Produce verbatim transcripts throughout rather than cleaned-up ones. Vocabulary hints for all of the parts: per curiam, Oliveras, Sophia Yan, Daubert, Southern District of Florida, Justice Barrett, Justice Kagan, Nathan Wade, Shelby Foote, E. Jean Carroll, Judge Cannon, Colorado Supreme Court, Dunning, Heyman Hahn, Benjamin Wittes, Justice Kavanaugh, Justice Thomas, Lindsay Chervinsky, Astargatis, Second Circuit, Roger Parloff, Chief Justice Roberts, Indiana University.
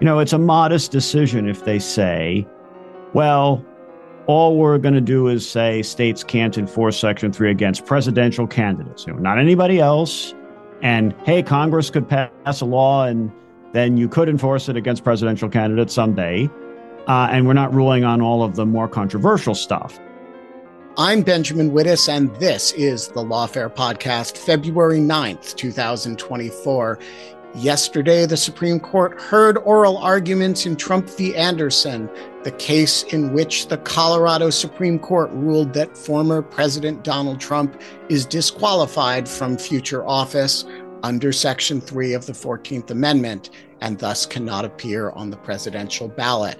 You know, it's a modest decision if they say, well, all we're going to do is say states can't enforce Section three against presidential candidates, you know, not anybody else. And, hey, Congress could pass a law and then you could enforce it against presidential candidates someday. Uh, and we're not ruling on all of the more controversial stuff. I'm Benjamin Wittes, and this is the Lawfare Podcast, February ninth, twenty twenty-four. Yesterday, the Supreme Court heard oral arguments in Trump v. Anderson, the case in which the Colorado Supreme Court ruled that former President Donald Trump is disqualified from future office under Section three of the fourteenth Amendment and thus cannot appear on the presidential ballot.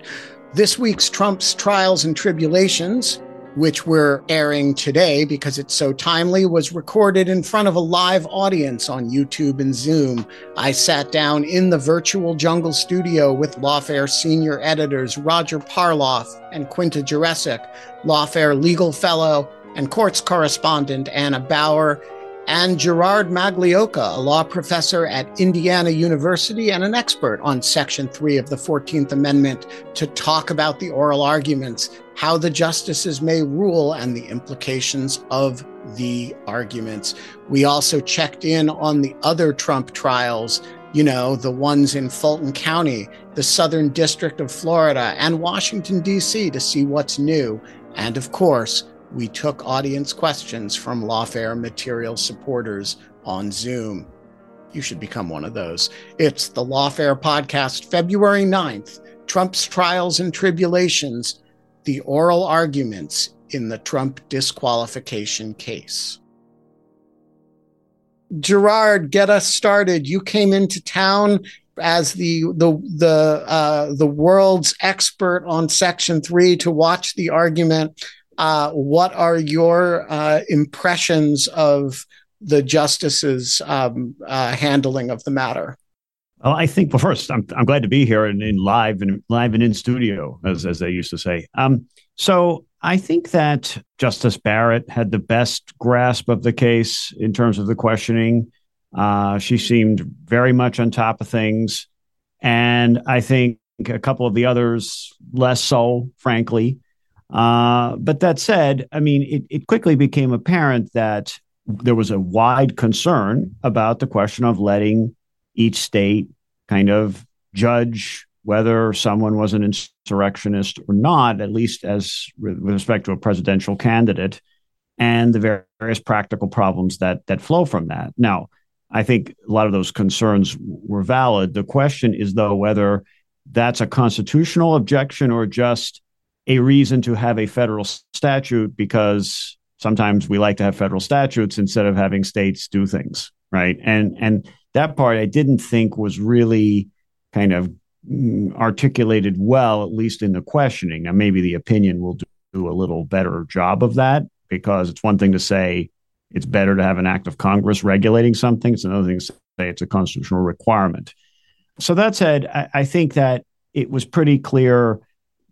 This week's Trump's Trials and Tribulations, which we're airing today because it's so timely, was recorded in front of a live audience on YouTube and Zoom. I sat down in the virtual jungle studio with Lawfare senior editors Roger Parloff and Quinta Jurecic, Lawfare legal fellow and courts correspondent Anna Bauer, and Gerard Magliocca, a law professor at Indiana University and an expert on Section three of the fourteenth Amendment, to talk about the oral arguments, how the justices may rule, and the implications of the arguments. We also checked in on the other Trump trials, you know, the ones in Fulton County, the Southern District of Florida, and Washington, D C, to see what's new. And of course, we took audience questions from Lawfare material supporters on Zoom. You should become one of those. It's the Lawfare Podcast, February ninth, Trump's Trials and Tribulations, the oral arguments in the Trump disqualification case. Gerard, get us started. You came into town as the the the uh, the world's expert on Section three to watch the argument. Uh, what are your uh, impressions of the justices' um, uh, handling of the matter? Well, I think, well, first, I'm I'm glad to be here and in, in live and live and in studio, as as they used to say. Um, so I think that Justice Barrett had the best grasp of the case in terms of the questioning. Uh, she seemed very much on top of things, and I think a couple of the others less so, frankly. Uh, but that said, I mean, it, it quickly became apparent that there was a wide concern about the question of letting each state kind of judge whether someone was an insurrectionist or not, at least as with respect to a presidential candidate, and the various practical problems that that flow from that. Now, I think a lot of those concerns were valid. The question is, though, whether that's a constitutional objection or just a reason to have a federal statute, because sometimes we like to have federal statutes instead of having states do things, right? And and that part I didn't think was really kind of articulated well, at least in the questioning. Now, maybe the opinion will do, do a little better job of that, because it's one thing to say it's better to have an act of Congress regulating something. It's another thing to say it's a constitutional requirement. So that said, I, I think that it was pretty clear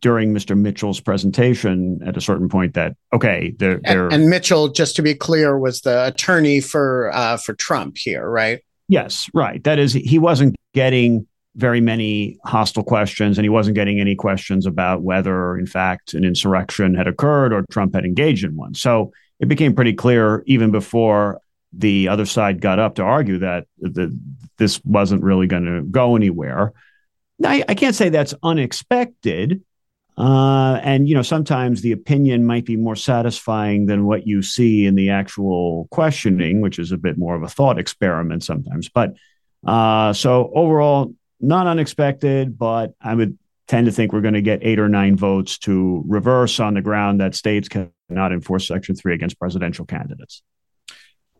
during Mister Mitchell's presentation at a certain point that, okay, they're, they're... And, and Mitchell, just to be clear, was the attorney for uh, for Trump here, right? Yes, right. That is, he wasn't getting very many hostile questions, and he wasn't getting any questions about whether, in fact, an insurrection had occurred or Trump had engaged in one. So it became pretty clear even before the other side got up to argue that the, this wasn't really going to go anywhere. I, I can't say that's unexpected. Uh, and, you know, sometimes the opinion might be more satisfying than what you see in the actual questioning, which is a bit more of a thought experiment sometimes. But uh, so overall, not unexpected, but I would tend to think we're going to get eight or nine votes to reverse on the ground that states cannot enforce Section three against presidential candidates.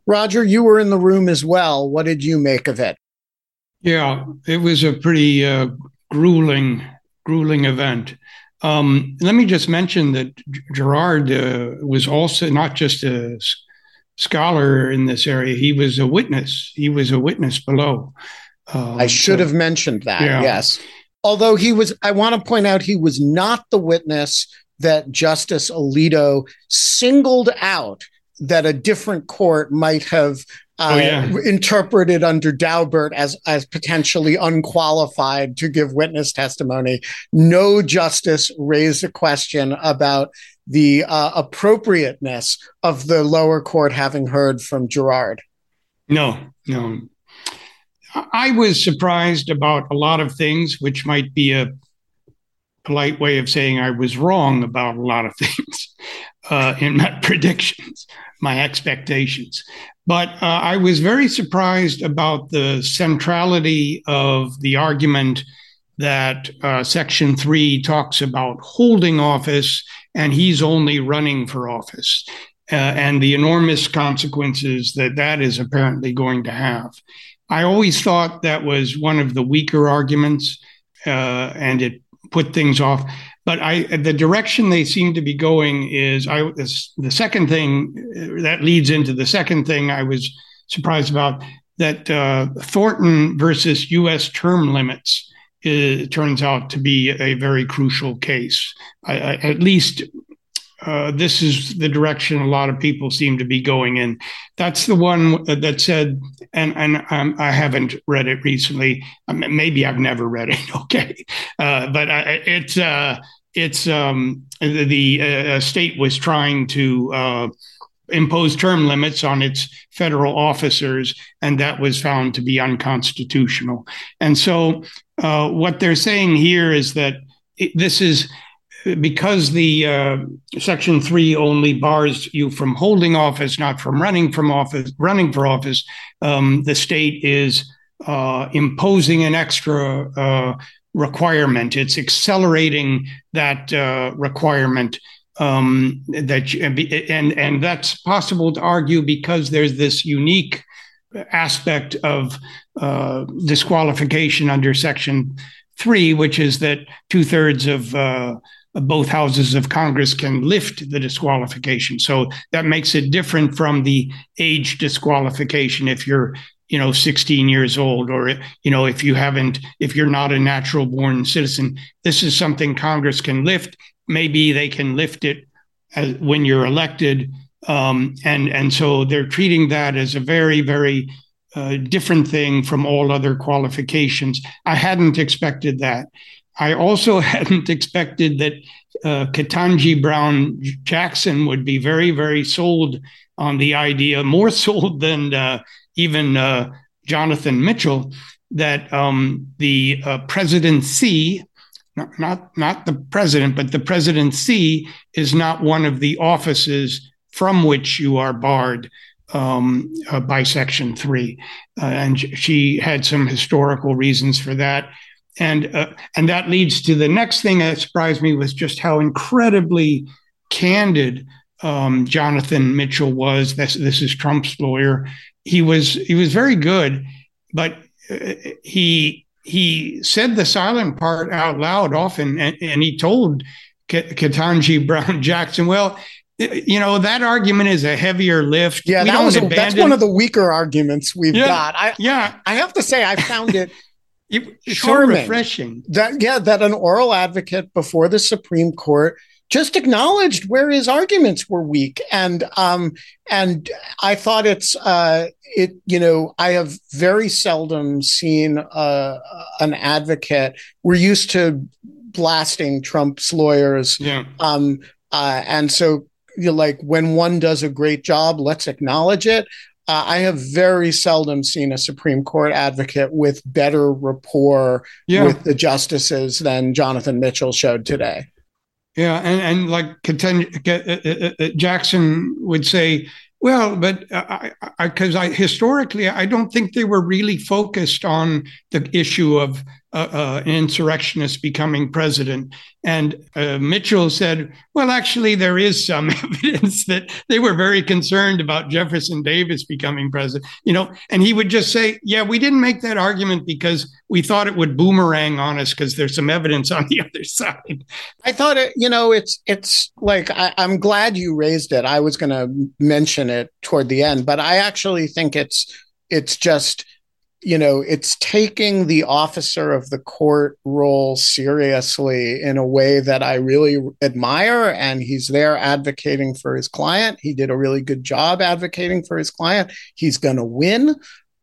Roger, you were in the room as well. What did you make of it? Yeah, it was a pretty uh, grueling, grueling event. Um, let me just mention that Gerard uh, was also not just a s- scholar in this area. He was a witness. He was a witness below. Um, I should so, have mentioned that, yeah. Yes. Although he was, I want to point out, he was not the witness that Justice Alito singled out that a different court might have uh, oh, yeah. interpreted under Daubert as, as potentially unqualified to give witness testimony. No justice raised a question about the uh, appropriateness of the lower court having heard from Gerard. No, no. I was surprised about a lot of things, which might be a polite way of saying I was wrong about a lot of things uh, in my predictions, my expectations. But uh, I was very surprised about the centrality of the argument that uh, Section three talks about holding office and he's only running for office uh, and the enormous consequences that that is apparently going to have. I always thought that was one of the weaker arguments, uh, and it put things off. But I, the direction they seem to be going is I, the second thing that leads into the second thing I was surprised about, that uh, Thornton versus U S term limits is, turns out to be a very crucial case. I, I, at least uh, this is the direction a lot of people seem to be going in. That's the one that said, and, and um, I haven't read it recently. I mean, maybe I've never read it. Okay. Uh, but I, it's, uh, it's um, the, the uh, state was trying to uh, impose term limits on its federal officers, and that was found to be unconstitutional. And so uh, what they're saying here is that it, this is because the uh, Section three only bars you from holding office, not from running from office, running for office, um, the state is uh, imposing an extra uh, requirement. It's accelerating that uh, requirement. Um, that and and that's possible to argue because there's this unique aspect of uh, disqualification under Section three, which is that two thirds of uh, both houses of Congress can lift the disqualification. So that makes it different from the age disqualification if you're, you know, sixteen years old, or, you know, if you haven't, if you're not a natural born citizen. This is something Congress can lift. Maybe they can lift it as, when you're elected. Um, and, and so they're treating that as a very, very uh, different thing from all other qualifications. I hadn't expected that. I also hadn't expected that uh, Ketanji Brown Jackson would be very, very sold on the idea, more sold than uh, even uh, Jonathan Mitchell, that um, the uh, presidency, not, not not the president, but the presidency is not one of the offices from which you are barred um, uh, by Section three. Uh, and she had some historical reasons for that. And uh, and that leads to the next thing that surprised me was just how incredibly candid um, Jonathan Mitchell was. This, this is Trump's lawyer. He was he was very good, but uh, he he said the silent part out loud often, and, and he told Ketanji Brown Jackson, well, you know, that argument is a heavier lift. Yeah, we that was a, that's one of the weaker arguments we've yeah, got. I, yeah, I have to say I found it. It's so refreshing that, yeah, that an oral advocate before the Supreme Court just acknowledged where his arguments were weak. And um, and I thought it's uh, it, you know, I have very seldom seen uh, an advocate. We're used to blasting Trump's lawyers. Yeah. Um, uh, and so you know, like when one does a great job, let's acknowledge it. Uh, I have very seldom seen a Supreme Court advocate with better rapport yeah. with the justices than Jonathan Mitchell showed today. Yeah, and, and like Ketanji, Jackson would say, well, but because I, I, I historically, I don't think they were really focused on the issue of uh, uh, an insurrectionist becoming president. And uh, Mitchell said, well, actually, there is some evidence that they were very concerned about Jefferson Davis becoming president. You know, and he would just say, yeah, we didn't make that argument because we thought it would boomerang on us because there's some evidence on the other side. I thought, it, you know, it's it's like I, I'm glad you raised it. I was going to mention it toward the end, but I actually think it's it's just, you know, it's taking the officer of the court role seriously in a way that I really admire. And he's there advocating for his client. He did a really good job advocating for his client. He's going to win.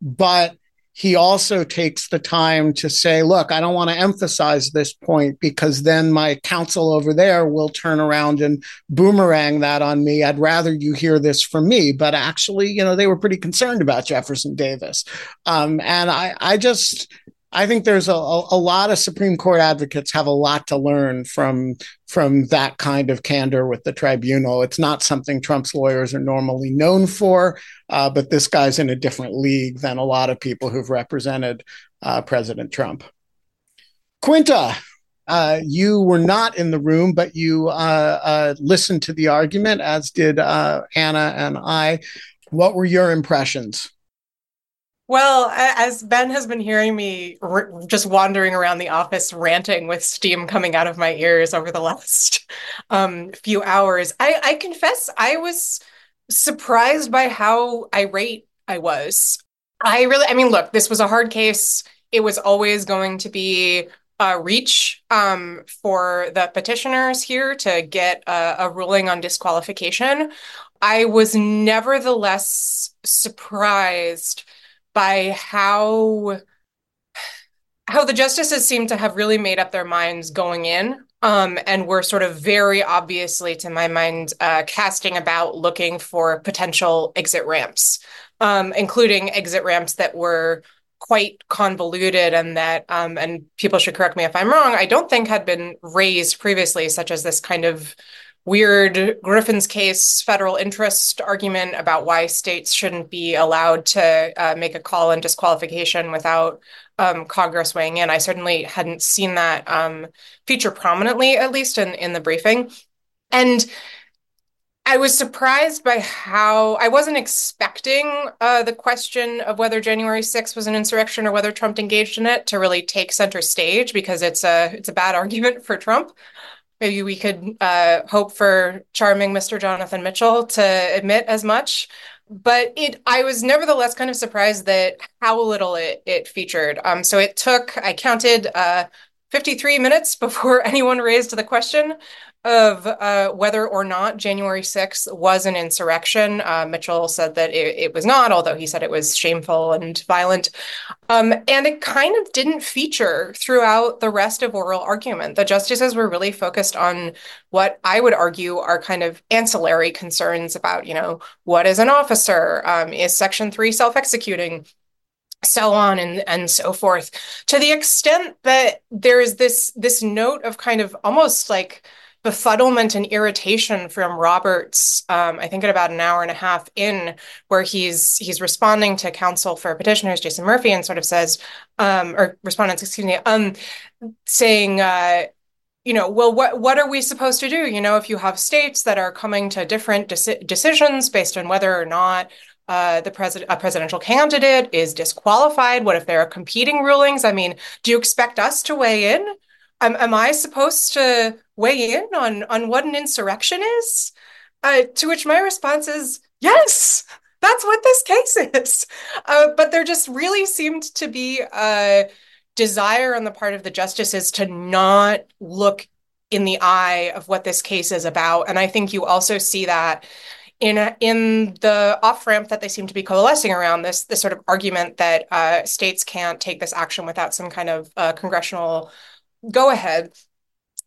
But he also takes the time to say, look, I don't want to emphasize this point because then my counsel over there will turn around and boomerang that on me. I'd rather you hear this from me. But actually, you know, they were pretty concerned about Jefferson Davis. Um, and I, I just I think there's a, a lot of Supreme Court advocates have a lot to learn from from that kind of candor with the tribunal. It's not something Trump's lawyers are normally known for, uh, but this guy's in a different league than a lot of people who've represented uh, President Trump. Quinta, uh, you were not in the room, but you uh, uh, listened to the argument, as did uh, Anna and I. What were your impressions? Well, as Ben has been hearing me r- just wandering around the office ranting with steam coming out of my ears over the last um, few hours, I-, I confess I was surprised by how irate I was. I really, I mean, look, this was a hard case. It was always going to be a reach um, for the petitioners here to get a, a ruling on disqualification. I was nevertheless surprised by how how the justices seem to have really made up their minds going in, um, and were sort of very obviously, to my mind, uh, casting about looking for potential exit ramps, um, including exit ramps that were quite convoluted and that, um, and people should correct me if I'm wrong, I don't think had been raised previously, such as this kind of weird Griffin's case federal interest argument about why states shouldn't be allowed to uh, make a call on disqualification without um, Congress weighing in. I certainly hadn't seen that um, feature prominently, at least in, in the briefing. And I was surprised by how I wasn't expecting uh, the question of whether January sixth was an insurrection or whether Trump engaged in it to really take center stage, because it's a it's a bad argument for Trump. Maybe we could uh, hope for charming Mister Jonathan Mitchell to admit as much. But it, I was nevertheless kind of surprised that how little it, it featured. Um, so it took, I counted uh, fifty-three minutes before anyone raised the question of uh, whether or not January sixth was an insurrection. Uh, Mitchell said that it, it was not, although he said it was shameful and violent. Um, and it kind of didn't feature throughout the rest of oral argument. The justices were really focused on what I would argue are kind of ancillary concerns about, you know, what is an officer? Um, is Section three self-executing? So on and, and so forth. To the extent that there is this this note of kind of almost like befuddlement and irritation from Roberts, um, I think at about an hour and a half in, where he's he's responding to counsel for petitioners, Jason Murphy, and sort of says, um, or respondents, excuse me, um, saying, uh, you know, well, what what are we supposed to do? You know, if you have states that are coming to different deci- decisions based on whether or not Uh, the president, a presidential candidate is disqualified. What if there are competing rulings? I mean, do you expect us to weigh in? Um, am I supposed to weigh in on, on what an insurrection is? Uh, to which my response is, yes, that's what this case is. Uh, but there just really seemed to be a desire on the part of the justices to not look in the eye of what this case is about. And I think you also see that In a, in the off-ramp that they seem to be coalescing around, this this sort of argument that uh, states can't take this action without some kind of uh, congressional go-ahead.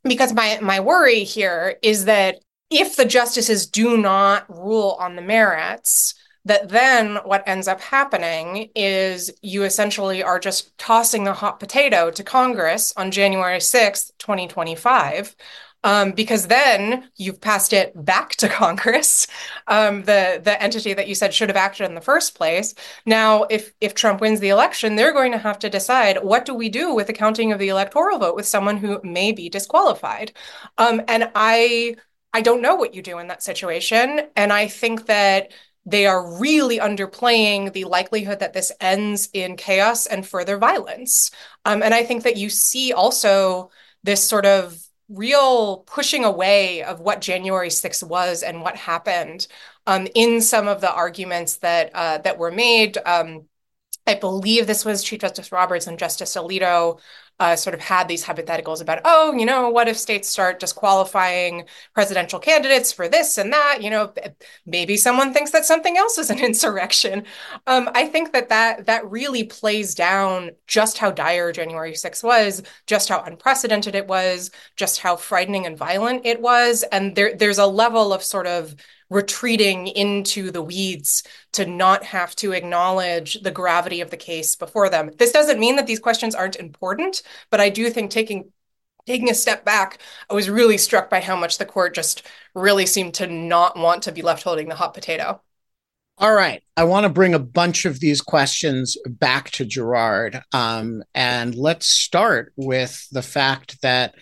Because my, my worry here is that if the justices do not rule on the merits, that then what ends up happening is you essentially are just tossing the hot potato to Congress on January sixth, twenty twenty-five, um, because then you've passed it back to Congress, um, the, the entity that you said should have acted in the first place. Now, if, if Trump wins the election, they're going to have to decide, what do we do with the counting of the electoral vote with someone who may be disqualified? Um, and I, I don't know what you do in that situation. And I think that they are really underplaying the likelihood that this ends in chaos and further violence. Um, and I think that you see also this sort of real pushing away of what January sixth was and what happened um, in some of the arguments that uh, that were made. Um, I believe this was Chief Justice Roberts and Justice Alito uh, sort of had these hypotheticals about, oh, you know, what if states start disqualifying presidential candidates for this and that? You know, maybe someone thinks that something else is an insurrection. Um, I think that, that that really plays down just how dire January sixth was, just how unprecedented it was, just how frightening and violent it was. And there there's a level of sort of retreating into the weeds to not have to acknowledge the gravity of the case before them. This doesn't mean that these questions aren't important, but I do think taking taking a step back, I was really struck by how much the court just really seemed to not want to be left holding the hot potato. All right. I want to bring a bunch of these questions back to Gerard. Um, and let's start with the fact that,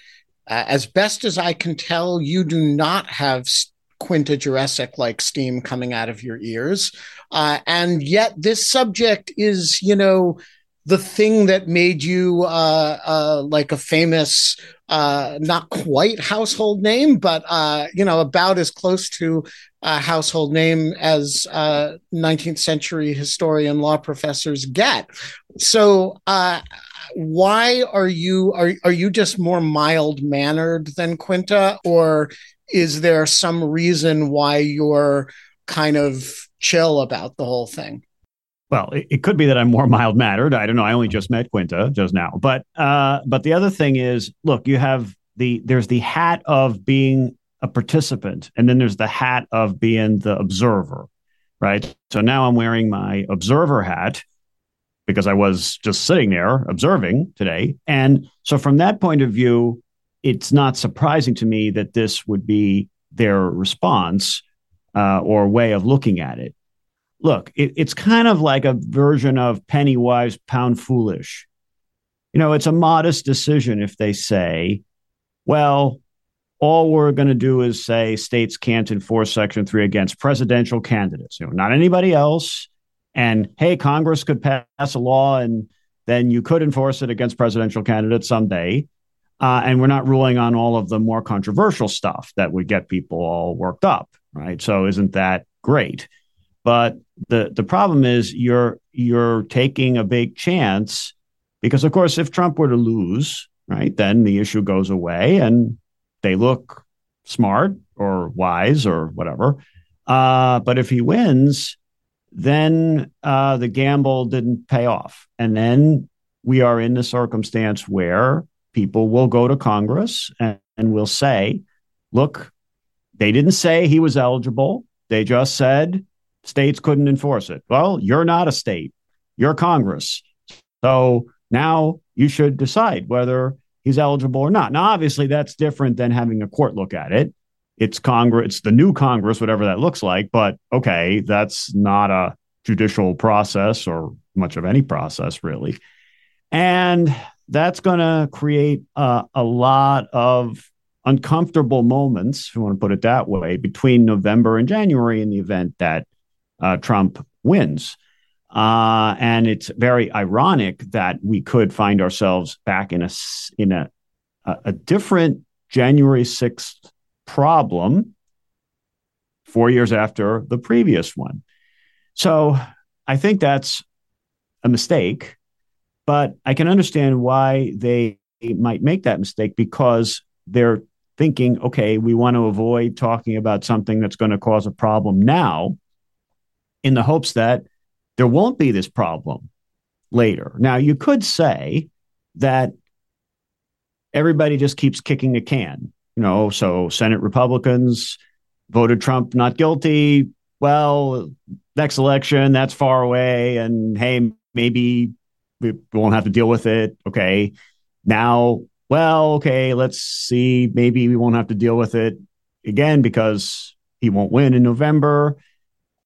uh, as best as I can tell, you do not have st- Quinta Jurecic-like steam coming out of your ears. Uh, and yet this subject is, you know, the thing that made you uh, uh, like a famous, uh, not quite household name, but, uh, you know, about as close to a household name as uh, nineteenth century historian law professors get. So uh, why are you, are, are you just more mild-mannered than Quinta, or is there some reason why you're kind of chill about the whole thing? Well, it, it could be that I'm more mild-mannered. I don't know. I only just met Quinta just now. But uh, but the other thing is, look, you have the there's the hat of being a participant, and then there's the hat of being the observer, right? So now I'm wearing my observer hat because I was just sitting there observing today. And so from that point of view, it's not surprising to me that this would be their response uh, or way of looking at it. Look, it, it's kind of like a version of penny wise, pound foolish. You know, it's a modest decision if they say, well, all we're going to do is say states can't enforce Section three against presidential candidates, you know, not anybody else. And, hey, Congress could pass a law and then you could enforce it against presidential candidates someday. Uh, and we're not ruling on all of the more controversial stuff that would get people all worked up, right? So isn't that great? But the the problem is you're you're taking a big chance because, of course, if Trump were to lose, right, then the issue goes away and they look smart or wise or whatever. Uh, but if he wins, then uh, the gamble didn't pay off. And then we are in the circumstance where people will go to Congress and, and will say, look, they didn't say he was eligible. They just said states couldn't enforce it. Well, you're not a state. You're Congress. So now you should decide whether he's eligible or not. Now, obviously, that's different than having a court look at it. It's Congress. It's the new Congress, whatever that looks like. But, OK, that's not a judicial process or much of any process, really. And that's going to create uh, a lot of uncomfortable moments, if you want to put it that way, between November and January in the event that uh, Trump wins. Uh, and it's very ironic that we could find ourselves back in a in a, a different January sixth problem four years after the previous one. So I think that's a mistake. But I can understand why they might make that mistake because they're thinking, OK, we want to avoid talking about something that's going to cause a problem now in the hopes that there won't be this problem later. Now, you could say that everybody just keeps kicking the can, you know, so Senate Republicans voted Trump not guilty. Well, next election, that's far away. And hey, maybe we won't have to deal with it. Okay. Now, well, okay, let's see. Maybe we won't have to deal with it again because he won't win in November.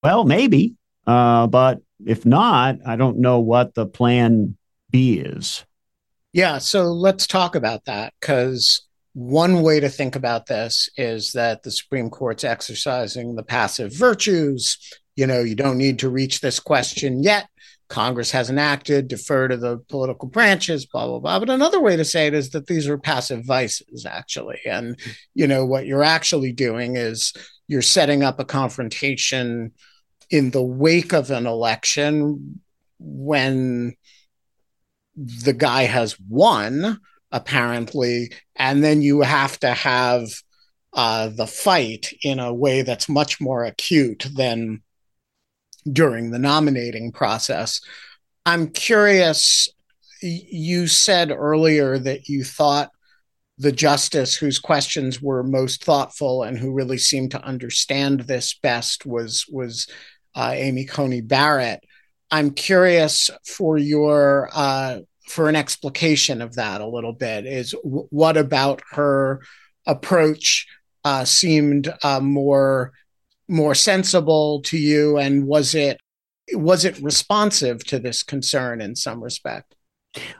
Well, maybe. Uh, but if not, I don't know what the plan B is. Yeah. So let's talk about that, because one way to think about this is that the Supreme Court's exercising the passive virtues. You know, you don't need to reach this question yet. Congress hasn't acted, defer to the political branches, blah, blah, blah. But another way to say it is that these are passive vices, actually. And, you know, what you're actually doing is you're setting up a confrontation in the wake of an election when the guy has won, apparently, and then you have to have uh, the fight in a way that's much more acute than during the nominating process. I'm curious, you said earlier that you thought the justice whose questions were most thoughtful and who really seemed to understand this best was, was uh, Amy Coney Barrett. I'm curious for your uh, for an explication of that a little bit. Is w- what about her approach uh, seemed uh, more more sensible to you, and was it was it responsive to this concern in some respect?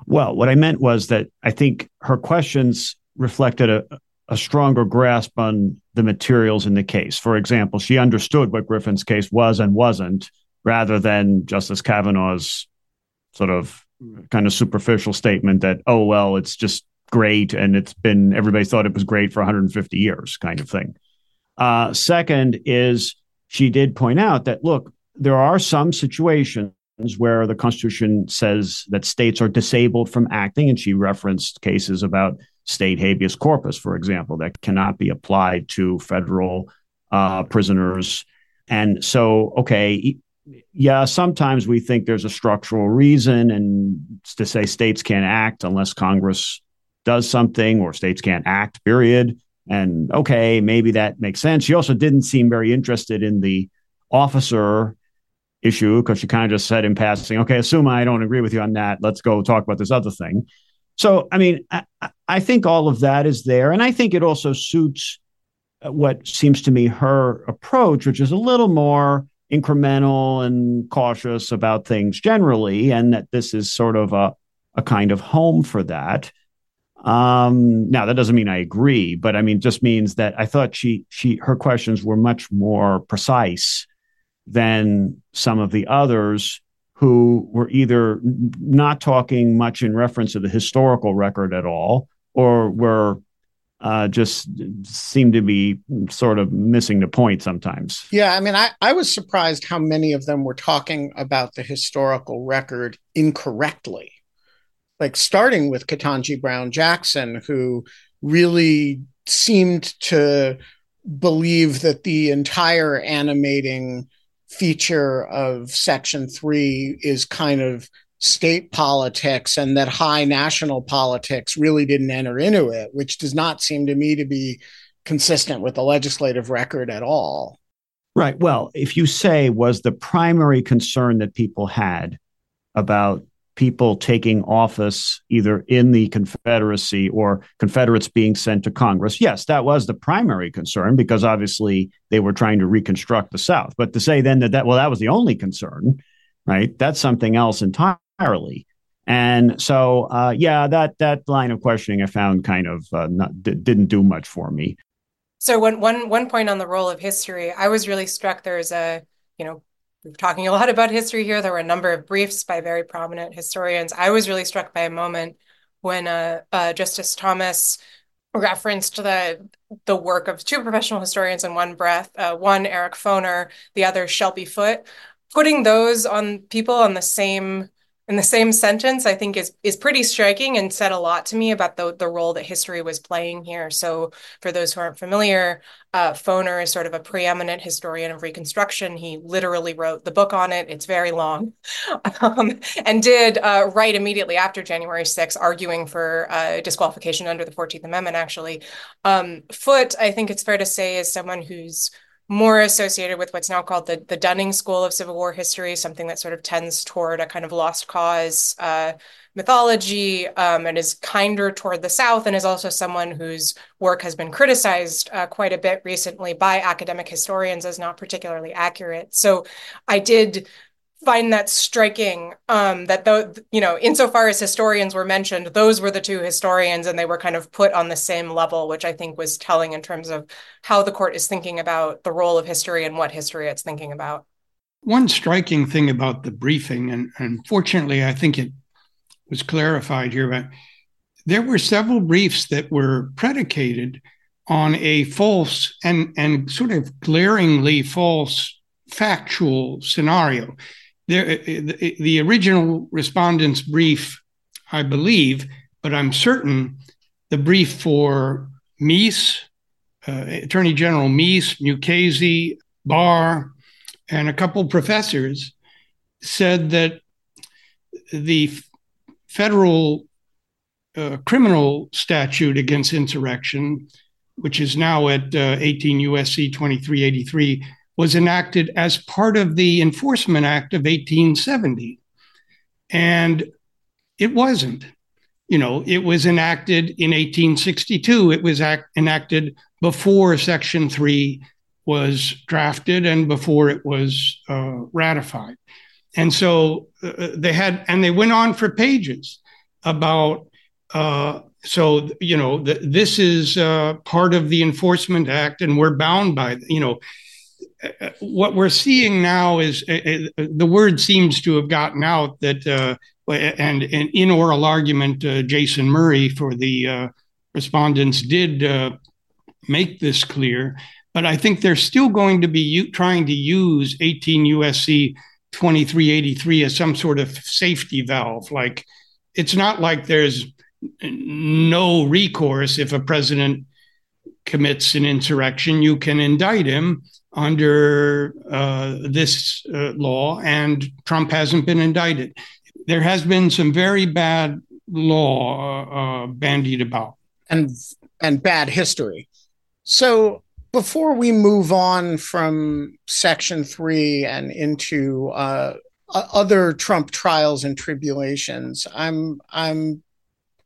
Well, what I meant was that I think her questions reflected a, a stronger grasp on the materials in the case. For example, she understood what Griffin's case was and wasn't, rather than Justice Kavanaugh's sort of kind of superficial statement that, oh, well, it's just great, and it's been, everybody thought it was great for one hundred fifty years kind of thing. Uh, second is she did point out that, look, there are some situations where the Constitution says that states are disabled from acting, and she referenced cases about state habeas corpus, for example, that cannot be applied to federal uh, prisoners. And so, okay, yeah, sometimes we think there's a structural reason, and to say states can't act unless Congress does something, or states can't act, period. And okay, maybe that makes sense. She also didn't seem very interested in the officer issue, because she kind of just said in passing, okay, assume I don't agree with you on that. Let's go talk about this other thing. So, I mean, I, I think all of that is there. And I think it also suits what seems to me her approach, which is a little more incremental and cautious about things generally, and that this is sort of a, a kind of home for that. Um, now, that doesn't mean I agree, but I mean, just means that I thought she she her questions were much more precise than some of the others who were either not talking much in reference to the historical record at all, or were Uh, just seem to be sort of missing the point sometimes. Yeah, I mean, I, I was surprised how many of them were talking about the historical record incorrectly. Like starting with Ketanji Brown Jackson, who really seemed to believe that the entire animating feature of Section three is kind of state politics, and that high national politics really didn't enter into it, which does not seem to me to be consistent with the legislative record at all. Right. Well, if you say, was the primary concern that people had about people taking office either in the Confederacy or Confederates being sent to Congress? Yes, that was the primary concern, because obviously they were trying to reconstruct the South. But to say then that, that well, that was the only concern, right? That's something else entirely. Entirely. And so, uh, yeah, that that line of questioning I found kind of uh, not, d- didn't do much for me. So one, one, one point on the role of history, I was really struck. There's a, you know, we're talking a lot about history here. There were a number of briefs by very prominent historians. I was really struck by a moment when uh, uh, Justice Thomas referenced the the work of two professional historians in one breath, uh, one Eric Foner, the other Shelby Foote. Putting those on people on the same In the same sentence, I think is is pretty striking and said a lot to me about the, the role that history was playing here. So for those who aren't familiar, uh, Foner is sort of a preeminent historian of Reconstruction. He literally wrote the book on it. It's very long, um, and did uh, right immediately after January sixth, arguing for uh, disqualification under the fourteenth Amendment, actually. Um, Foote, I think it's fair to say, is someone who's more associated with what's now called the, the Dunning School of Civil War history, something that sort of tends toward a kind of lost cause uh, mythology um, and is kinder toward the South, and is also someone whose work has been criticized uh, quite a bit recently by academic historians as not particularly accurate. So I did find that striking, um, that though, you know, insofar as historians were mentioned, those were the two historians and they were kind of put on the same level, which I think was telling in terms of how the court is thinking about the role of history and what history it's thinking about. One striking thing about the briefing, and unfortunately, I think it was clarified here, but there were several briefs that were predicated on a false and, and sort of glaringly false factual scenario. There, the, the original respondent's brief, I believe, but I'm certain the brief for Meese, uh, Attorney General Meese, Mukasey, Barr, and a couple professors said that the f- federal uh, criminal statute against insurrection, which is now at uh, eighteen U S C twenty-three eighty-three, was enacted as part of the Enforcement Act of eighteen seventy. And it wasn't. You know, it was enacted in eighteen sixty-two. It was act- enacted before Section three was drafted and before it was uh, ratified. And so uh, they had, and they went on for pages about, uh, so, you know, th- this is uh, part of the Enforcement Act and we're bound by, you know, what we're seeing now is uh, uh, the word seems to have gotten out that, uh, and, and in oral argument, uh, Jason Murray for the uh, respondents did uh, make this clear, but I think they're still going to be u- trying to use eighteen U S C twenty-three eighty-three as some sort of safety valve. Like, it's not like there's no recourse if a president commits an insurrection, you can indict him under uh, this uh, law, and Trump hasn't been indicted. There has been some very bad law uh, bandied about. And and bad history. So before we move on from Section three and into uh, other Trump trials and tribulations, I'm I'm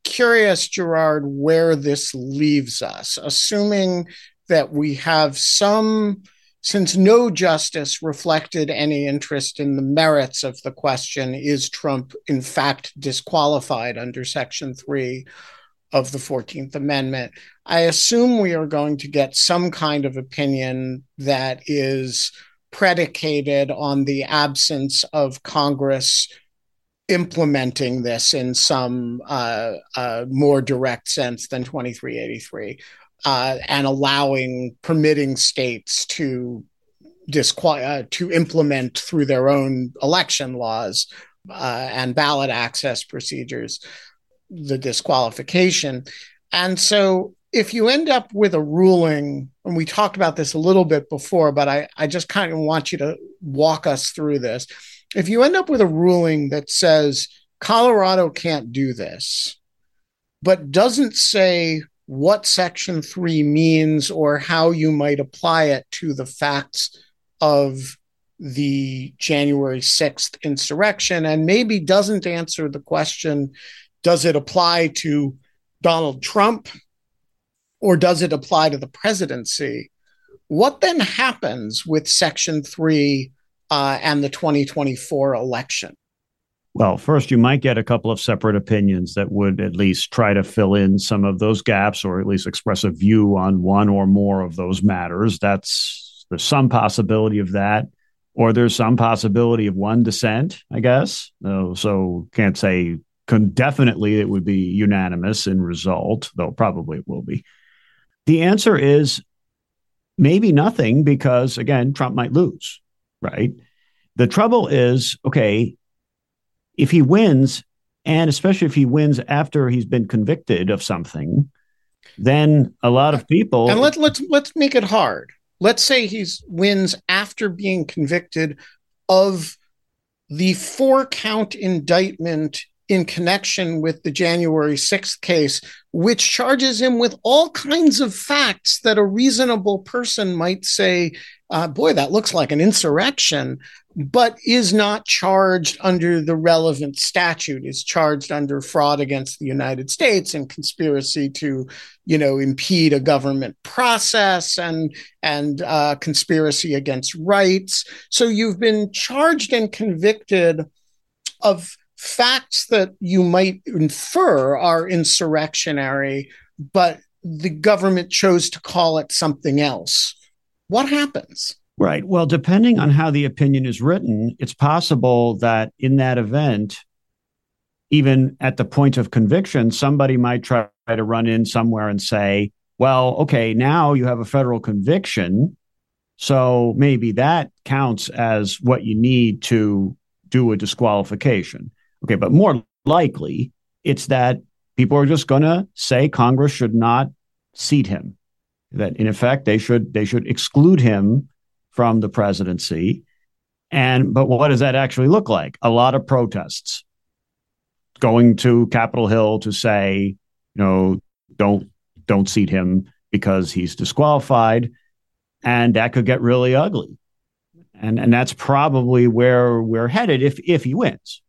curious, Gerard, where this leaves us, assuming that we have some, since no justice reflected any interest in the merits of the question, is Trump in fact disqualified under Section three of the fourteenth Amendment? I assume we are going to get some kind of opinion that is predicated on the absence of Congress implementing this in some uh, uh, more direct sense than twenty-three eighty-three. Uh, and allowing, permitting states to disqual- uh, to implement through their own election laws uh, and ballot access procedures the disqualification. And so if you end up with a ruling, and we talked about this a little bit before, but I, I just kind of want you to walk us through this. If you end up with a ruling that says Colorado can't do this, but doesn't say what Section three means or how you might apply it to the facts of the January sixth insurrection, and maybe doesn't answer the question, does it apply to Donald Trump or does it apply to the presidency? What then happens with Section three uh, and the twenty twenty-four election? Well, first, you might get a couple of separate opinions that would at least try to fill in some of those gaps or at least express a view on one or more of those matters. That's, there's some possibility of that, or there's some possibility of one dissent, I guess. Uh, so can't say con- definitely it would be unanimous in result, though probably it will be. The answer is maybe nothing because, again, Trump might lose, right? The trouble is, okay, if he wins, and especially if he wins after he's been convicted of something, then a lot of people... And let, let's let's make it hard. Let's say he wins after being convicted of the four-count indictment in connection with the January sixth case, which charges him with all kinds of facts that a reasonable person might say Uh, boy, that looks like an insurrection, but is not charged under the relevant statute, is charged under fraud against the United States and conspiracy to, you know, impede a government process and and uh, conspiracy against rights. So you've been charged and convicted of facts that you might infer are insurrectionary, but the government chose to call it something else. What happens? Right. Well, depending on how the opinion is written, it's possible that in that event, even at the point of conviction, somebody might try to run in somewhere and say, well, okay, now you have a federal conviction, so maybe that counts as what you need to do a disqualification. Okay, but more likely, it's that people are just going to say Congress should not seat him. That in effect they should they should exclude him from the presidency. And but what does that actually look like? A lot of protests, going to Capitol Hill to say, you know, don't don't seat him because he's disqualified, and that could get really ugly. And and that's probably where we're headed if if he wins.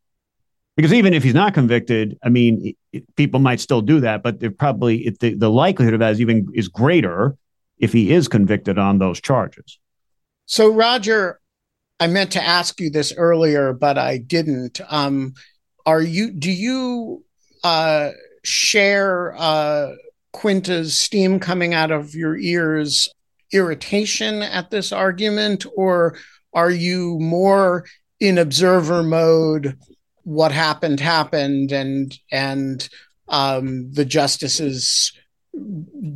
Because even if he's not convicted, I mean, it, people might still do that, but they're probably it, the, the likelihood of that is even is greater if he is convicted on those charges. So, Roger, I meant to ask you this earlier, but I didn't. Um, are you? Do you uh, share uh, Quinta's steam coming out of your ears irritation at this argument, or are you more in observer mode? What happened happened, and and um, the justices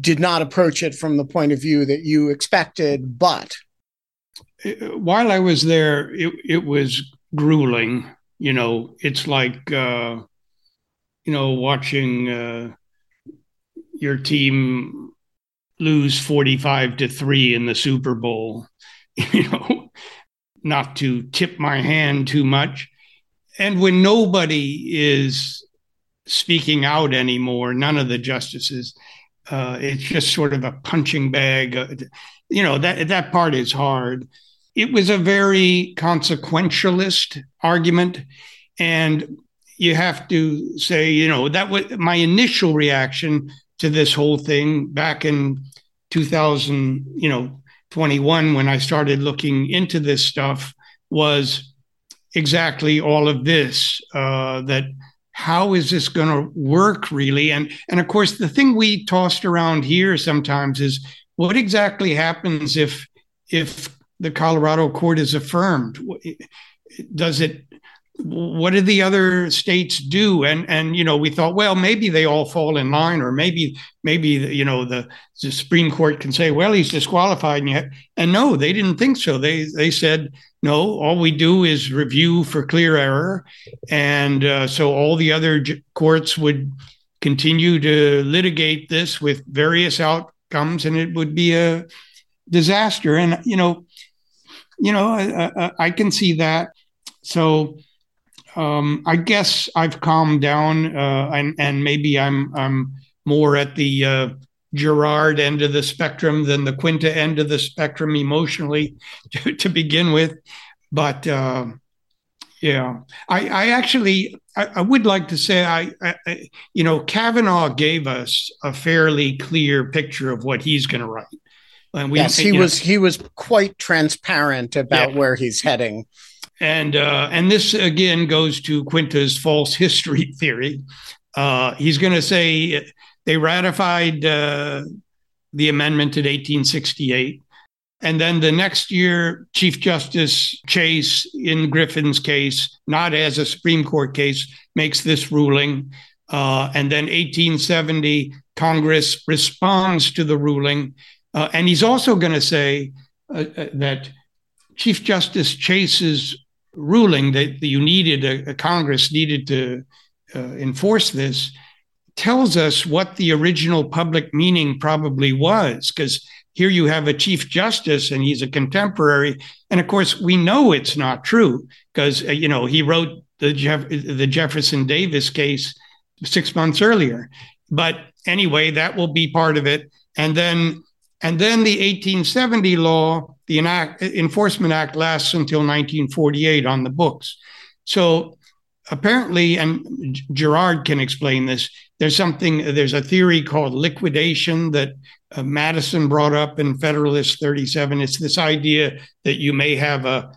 did not approach it from the point of view that you expected. But while I was there, it, it was grueling. You know, it's like uh, you know watching uh, your team lose forty-five to three in the Super Bowl. You know, not to tip my hand too much. And when nobody is speaking out anymore, none of the justices, uh, it's just sort of a punching bag. You know, that that part is hard. It was a very consequentialist argument. And you have to say, you know, that was my initial reaction to this whole thing back in two thousand, you know, twenty-one, when I started looking into this stuff, was exactly all of this, uh, that how is this going to work really? And, and of course, the thing we tossed around here sometimes is what exactly happens if, if the Colorado court is affirmed? Does it, what do the other states do? And, and, you know, we thought, well, maybe they all fall in line, or maybe, maybe, you know, the, the Supreme Court can say, well, he's disqualified. And, you have, and no, they didn't think so. They, they said, no, all we do is review for clear error. And uh, so all the other j- courts would continue to litigate this with various outcomes, and it would be a disaster. And, you know, you know, I, I, I can see that. So, Um, I guess I've calmed down, uh, and, and maybe I'm I'm more at the uh, Gerard end of the spectrum than the Quinta end of the spectrum emotionally to, to begin with. But uh, yeah, I, I actually I, I would like to say I, I you know Kavanaugh gave us a fairly clear picture of what he's going to write. And we, yes, he you know, was he was quite transparent about yeah. where he's heading. And uh, and this, again, goes to Quinta's false history theory. Uh, he's going to say they ratified uh, the amendment in eighteen sixty-eight. And then the next year, Chief Justice Chase, in Griffin's case, not as a Supreme Court case, makes this ruling. Uh, and then eighteen seventy, Congress responds to the ruling. Uh, and he's also going to say uh, that Chief Justice Chase's ruling that you needed, a, a Congress needed to uh, enforce this, tells us what the original public meaning probably was, because here you have a Chief Justice and he's a contemporary. And of course, we know it's not true because, uh, you know, he wrote the, Jeff- the Jefferson Davis case six months earlier. But anyway, that will be part of it. And then, and then the eighteen seventy law the Enforcement Act lasts until nineteen forty-eight on the books. So apparently, and Gerard can explain this, there's something, there's a theory called liquidation that uh, Madison brought up in Federalist thirty-seven. It's this idea that you may have a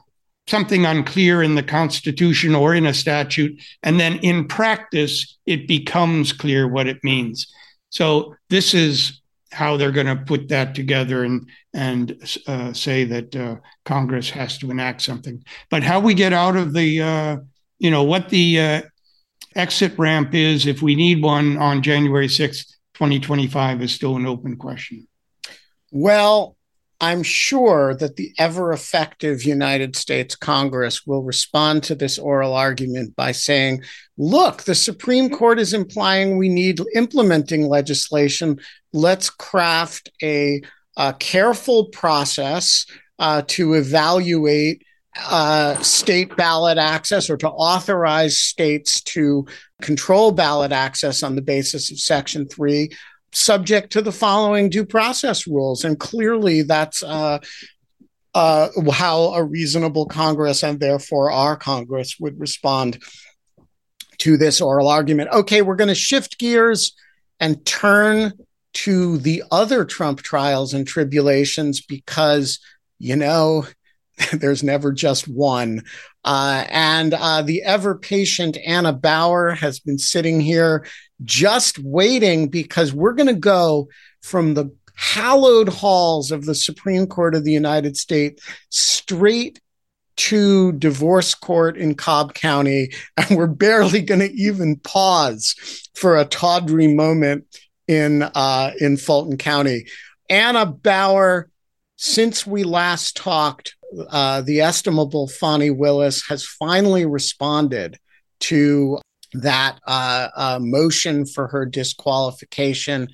something unclear in the Constitution or in a statute, and then in practice, it becomes clear what it means. So this is how they're going to put that together and and uh, say that uh, Congress has to enact something. But how we get out of the, uh, you know, what the uh, exit ramp is, if we need one on January sixth, twenty twenty-five, is still an open question. Well, I'm sure that the ever-effective United States Congress will respond to this oral argument by saying, look, the Supreme Court is implying we need implementing legislation. Let's craft a, a careful process uh, to evaluate uh, state ballot access, or to authorize states to control ballot access on the basis of Section three, subject to the following due process rules. And clearly that's uh, uh, how a reasonable Congress, and therefore our Congress, would respond to this oral argument. Okay, we're going to shift gears and turn to the other Trump trials and tribulations, because, you know, there's never just one. Uh, and uh, the ever-patient Anna Bauer has been sitting here just waiting, because we're going to go from the hallowed halls of the Supreme Court of the United States straight to divorce court in Cobb County. And we're barely going to even pause for a tawdry moment in uh, in Fulton County. Anna Bauer, since we last talked, uh, the estimable Fani Willis has finally responded to that uh, uh, motion for her disqualification.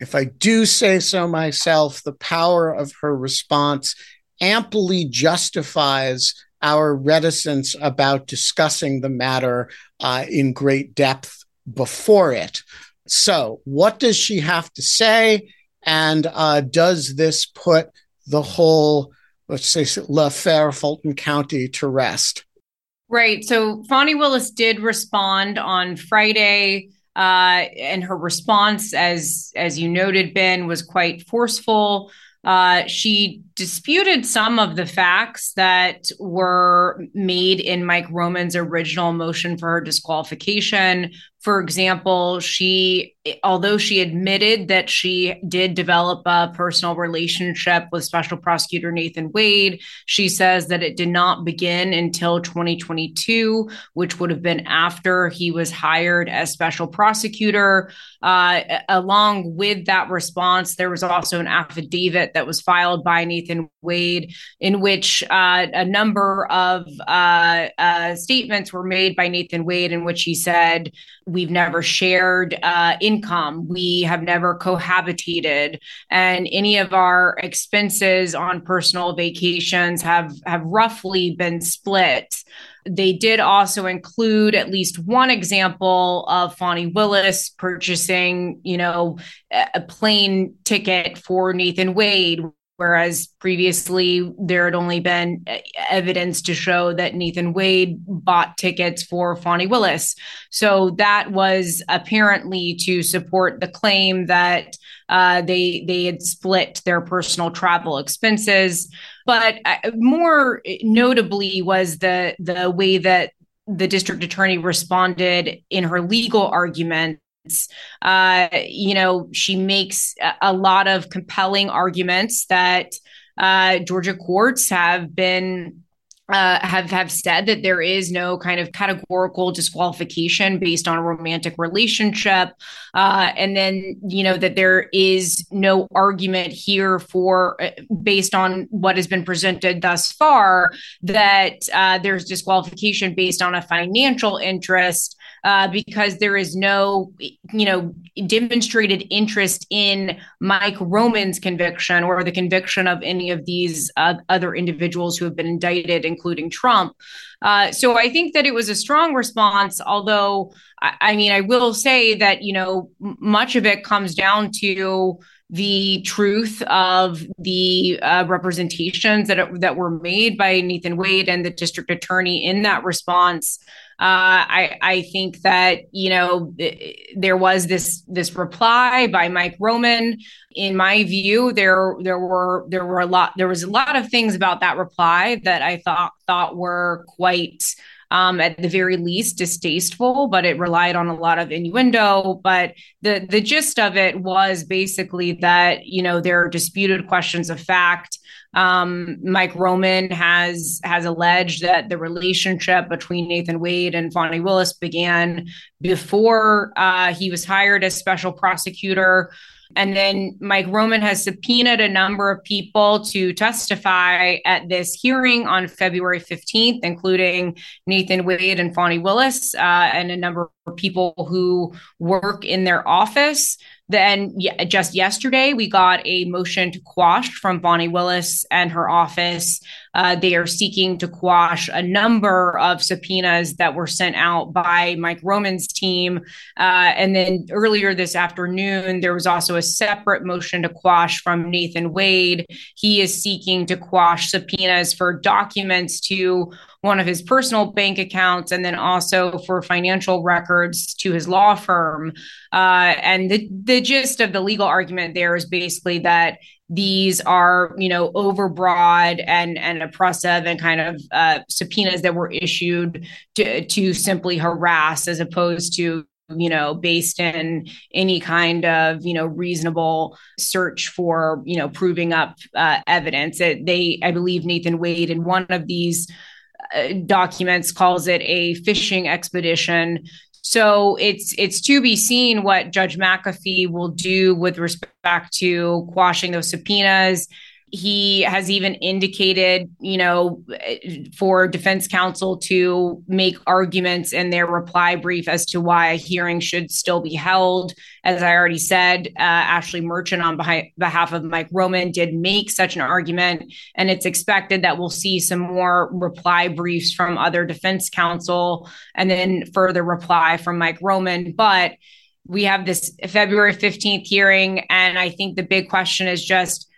If I do say so myself, the power of her response amply justifies our reticence about discussing the matter uh, in great depth before it. So, what does she have to say? And uh, does this put the whole, let's say, Lawfare Fulton County to rest? Right. So Fani Willis did respond on Friday, uh, and her response, as as you noted, Ben, was quite forceful. Uh, she disputed some of the facts that were made in Mike Roman's original motion for her disqualification. For example, she, although she admitted that she did develop a personal relationship with Special Prosecutor Nathan Wade, she says that it did not begin until twenty twenty-two, which would have been after he was hired as special prosecutor. Uh, along with that response, there was also an affidavit that was filed by Nathan Nathan Wade, in which uh, a number of uh, uh, statements were made by Nathan Wade, in which he said, we've never shared uh, income, we have never cohabitated, and any of our expenses on personal vacations have, have roughly been split. They did also include at least one example of Fani Willis purchasing, you know, a plane ticket for Nathan Wade, whereas previously there had only been evidence to show that Nathan Wade bought tickets for Fani Willis. So that was apparently to support the claim that uh, they they had split their personal travel expenses. But more notably was the the way that the district attorney responded in her legal argument. Uh, you know, she makes a lot of compelling arguments that uh, Georgia courts have been uh, have have said that there is no kind of categorical disqualification based on a romantic relationship. Uh, and then, you know, that there is no argument here for, based on what has been presented thus far, that uh, there's disqualification based on a financial interest. Uh, because there is no, you know, demonstrated interest in Mike Roman's conviction or the conviction of any of these uh, other individuals who have been indicted, including Trump. Uh, so I think that it was a strong response, although, I, I mean, I will say that, you know, much of it comes down to the truth of the uh, representations that it, that were made by Nathan Wade and the district attorney in that response. Uh, I, I think that, you know, there was this this reply by Mike Roman. In my view, there there were there were a lot there was a lot of things about that reply that I thought thought were quite, Um, at the very least, distasteful, but it relied on a lot of innuendo. But the the gist of it was basically that, you know, there are disputed questions of fact. Um, Mike Roman has has alleged that the relationship between Nathan Wade and Fani Willis began before uh, he was hired as special prosecutor. And then Mike Roman has subpoenaed a number of people to testify at this hearing on February fifteenth, including Nathan Wade and Fani Willis, uh, and a number of people who work in their office. Then just yesterday, we got a motion to quash from Fani Willis and her office. Uh, they are seeking to quash a number of subpoenas that were sent out by Mike Roman's team. Uh, and then earlier this afternoon, there was also a separate motion to quash from Nathan Wade. He is seeking to quash subpoenas for documents to one of his personal bank accounts, and then also for financial records to his law firm. Uh, and the, the gist of the legal argument there is basically that these are, you know, overbroad and, and oppressive and kind of uh, subpoenas that were issued to, to simply harass, as opposed to, you know, based in any kind of, you know, reasonable search for, you know, proving up uh, evidence. It, they, I believe Nathan Wade in one of these uh, documents calls it a fishing expedition. So it's it's to be seen what Judge McAfee will do with respect to quashing those subpoenas. He has even indicated, you know, for defense counsel to make arguments in their reply brief as to why a hearing should still be held. As I already said, uh, Ashley Merchant on beh- behalf of Mike Roman did make such an argument, and it's expected that we'll see some more reply briefs from other defense counsel and then further reply from Mike Roman. But we have this February fifteenth hearing, and I think the big question is just,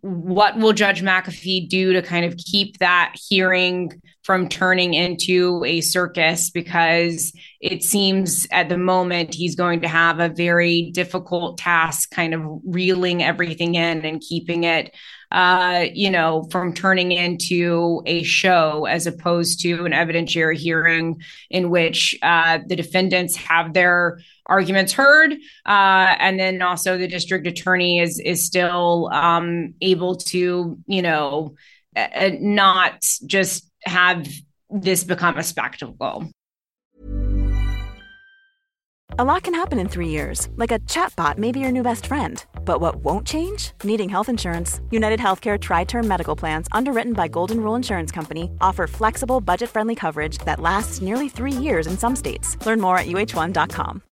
what will Judge McAfee do to kind of keep that hearing from turning into a circus? Because it seems at the moment he's going to have a very difficult task kind of reeling everything in and keeping it, uh, you know, from turning into a show as opposed to an evidentiary hearing in which uh, the defendants have their arguments heard. Uh, and then also the district attorney is, is still um, able to, you know, uh, not just have this become a spectacle. A lot can happen in three years, like a chatbot may be your new best friend. But what won't change? Needing health insurance. United Healthcare Tri-Term Medical Plans, underwritten by Golden Rule Insurance Company, offer flexible, budget-friendly coverage that lasts nearly three years in some states. Learn more at U H one dot com.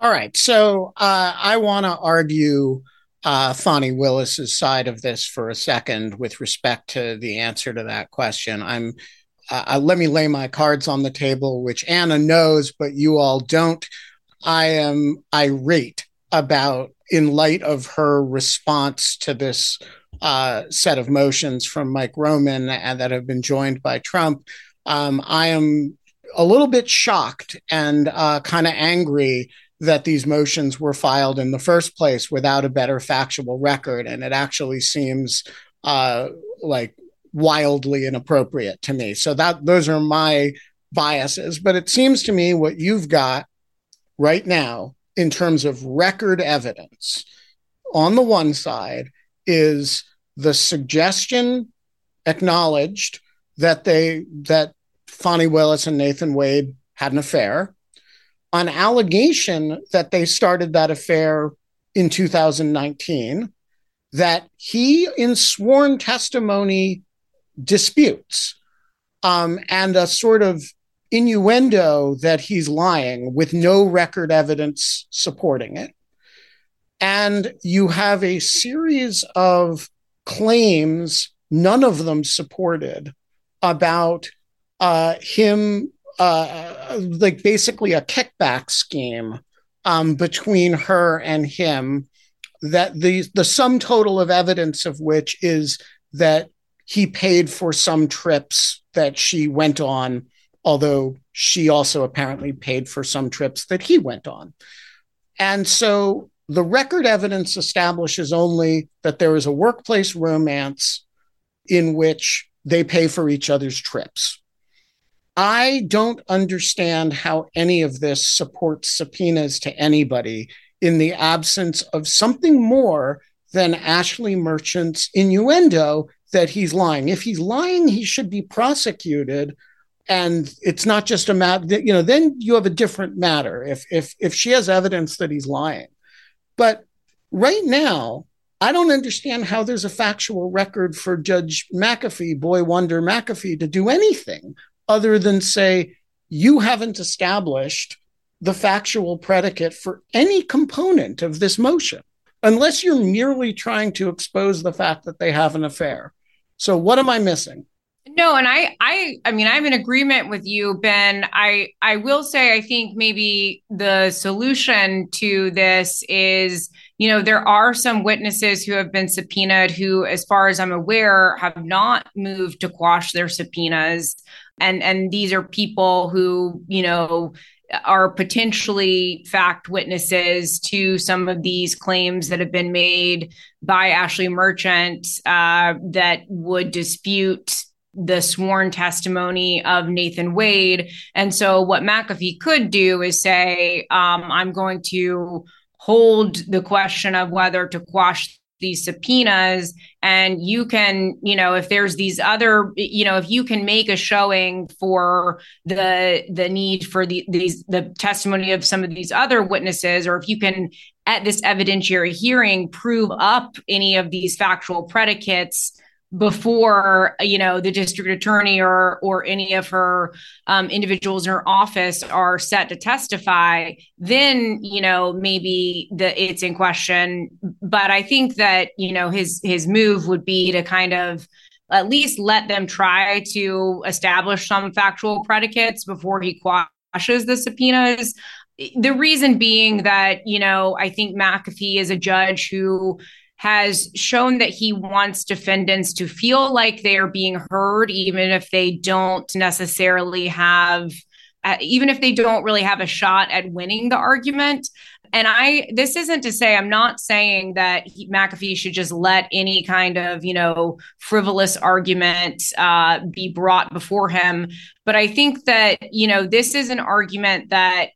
All right, so uh, I want to argue Uh, Fani Willis's side of this for a second with respect to the answer to that question. I'm uh, let me lay my cards on the table, which Anna knows, but you all don't. I am irate about, in light of her response to this uh, set of motions from Mike Roman and that have been joined by Trump. Um, I am a little bit shocked and uh, kind of angry that these motions were filed in the first place without a better factual record. And it actually seems uh, like wildly inappropriate to me. So that those are my biases. But it seems to me what you've got right now in terms of record evidence on the one side is the suggestion acknowledged that they that Fani Willis and Nathan Wade had an affair. on allegation that they started that affair in two thousand nineteen, that he in sworn testimony disputes, um, and a sort of innuendo that he's lying with no record evidence supporting it. And you have a series of claims, none of them supported, about uh, him, uh, like basically a kickback scheme um, between her and him, that the, the sum total of evidence of which is that he paid for some trips that she went on, although she also apparently paid for some trips that he went on. And so the record evidence establishes only that there is a workplace romance in which they pay for each other's trips. I don't understand how any of this supports subpoenas to anybody in the absence of something more than Ashley Merchant's innuendo that he's lying. If he's lying, he should be prosecuted. And it's not just a matter, you know, then you have a different matter if if if she has evidence that he's lying. But right now, I don't understand how there's a factual record for Judge McAfee, Boy Wonder McAfee, to do anything other than say, you haven't established the factual predicate for any component of this motion, unless you're merely trying to expose the fact that they have an affair. So what am I missing? No, and I, I, I mean, I'm in agreement with you, Ben. I, I will say, I think maybe the solution to this is, you know, there are some witnesses who have been subpoenaed who, as far as I'm aware, have not moved to quash their subpoenas. And, and these are people who, you know, are potentially fact witnesses to some of these claims that have been made by Ashley Merchant uh, that would dispute the sworn testimony of Nathan Wade. And so what McAfee could do is say, um, I'm going to hold the question of whether to quash these subpoenas. And you can, you know, if there's these other, you know, if you can make a showing for the the need for the, these, the testimony of some of these other witnesses, or if you can at this evidentiary hearing prove up any of these factual predicates before, you know, the district attorney or or any of her um, individuals in her office are set to testify, then, you know, maybe the it's in question. But I think that, you know, his his move would be to kind of at least let them try to establish some factual predicates before he quashes the subpoenas. The reason being that, you know, I think McAfee is a judge who has shown that he wants defendants to feel like they are being heard, even if they don't necessarily have, uh, even if they don't really have a shot at winning the argument. And I, this isn't to say, I'm not saying that he, McAfee should just let any kind of, you know, frivolous argument uh, be brought before him. But I think that, you know, this is an argument that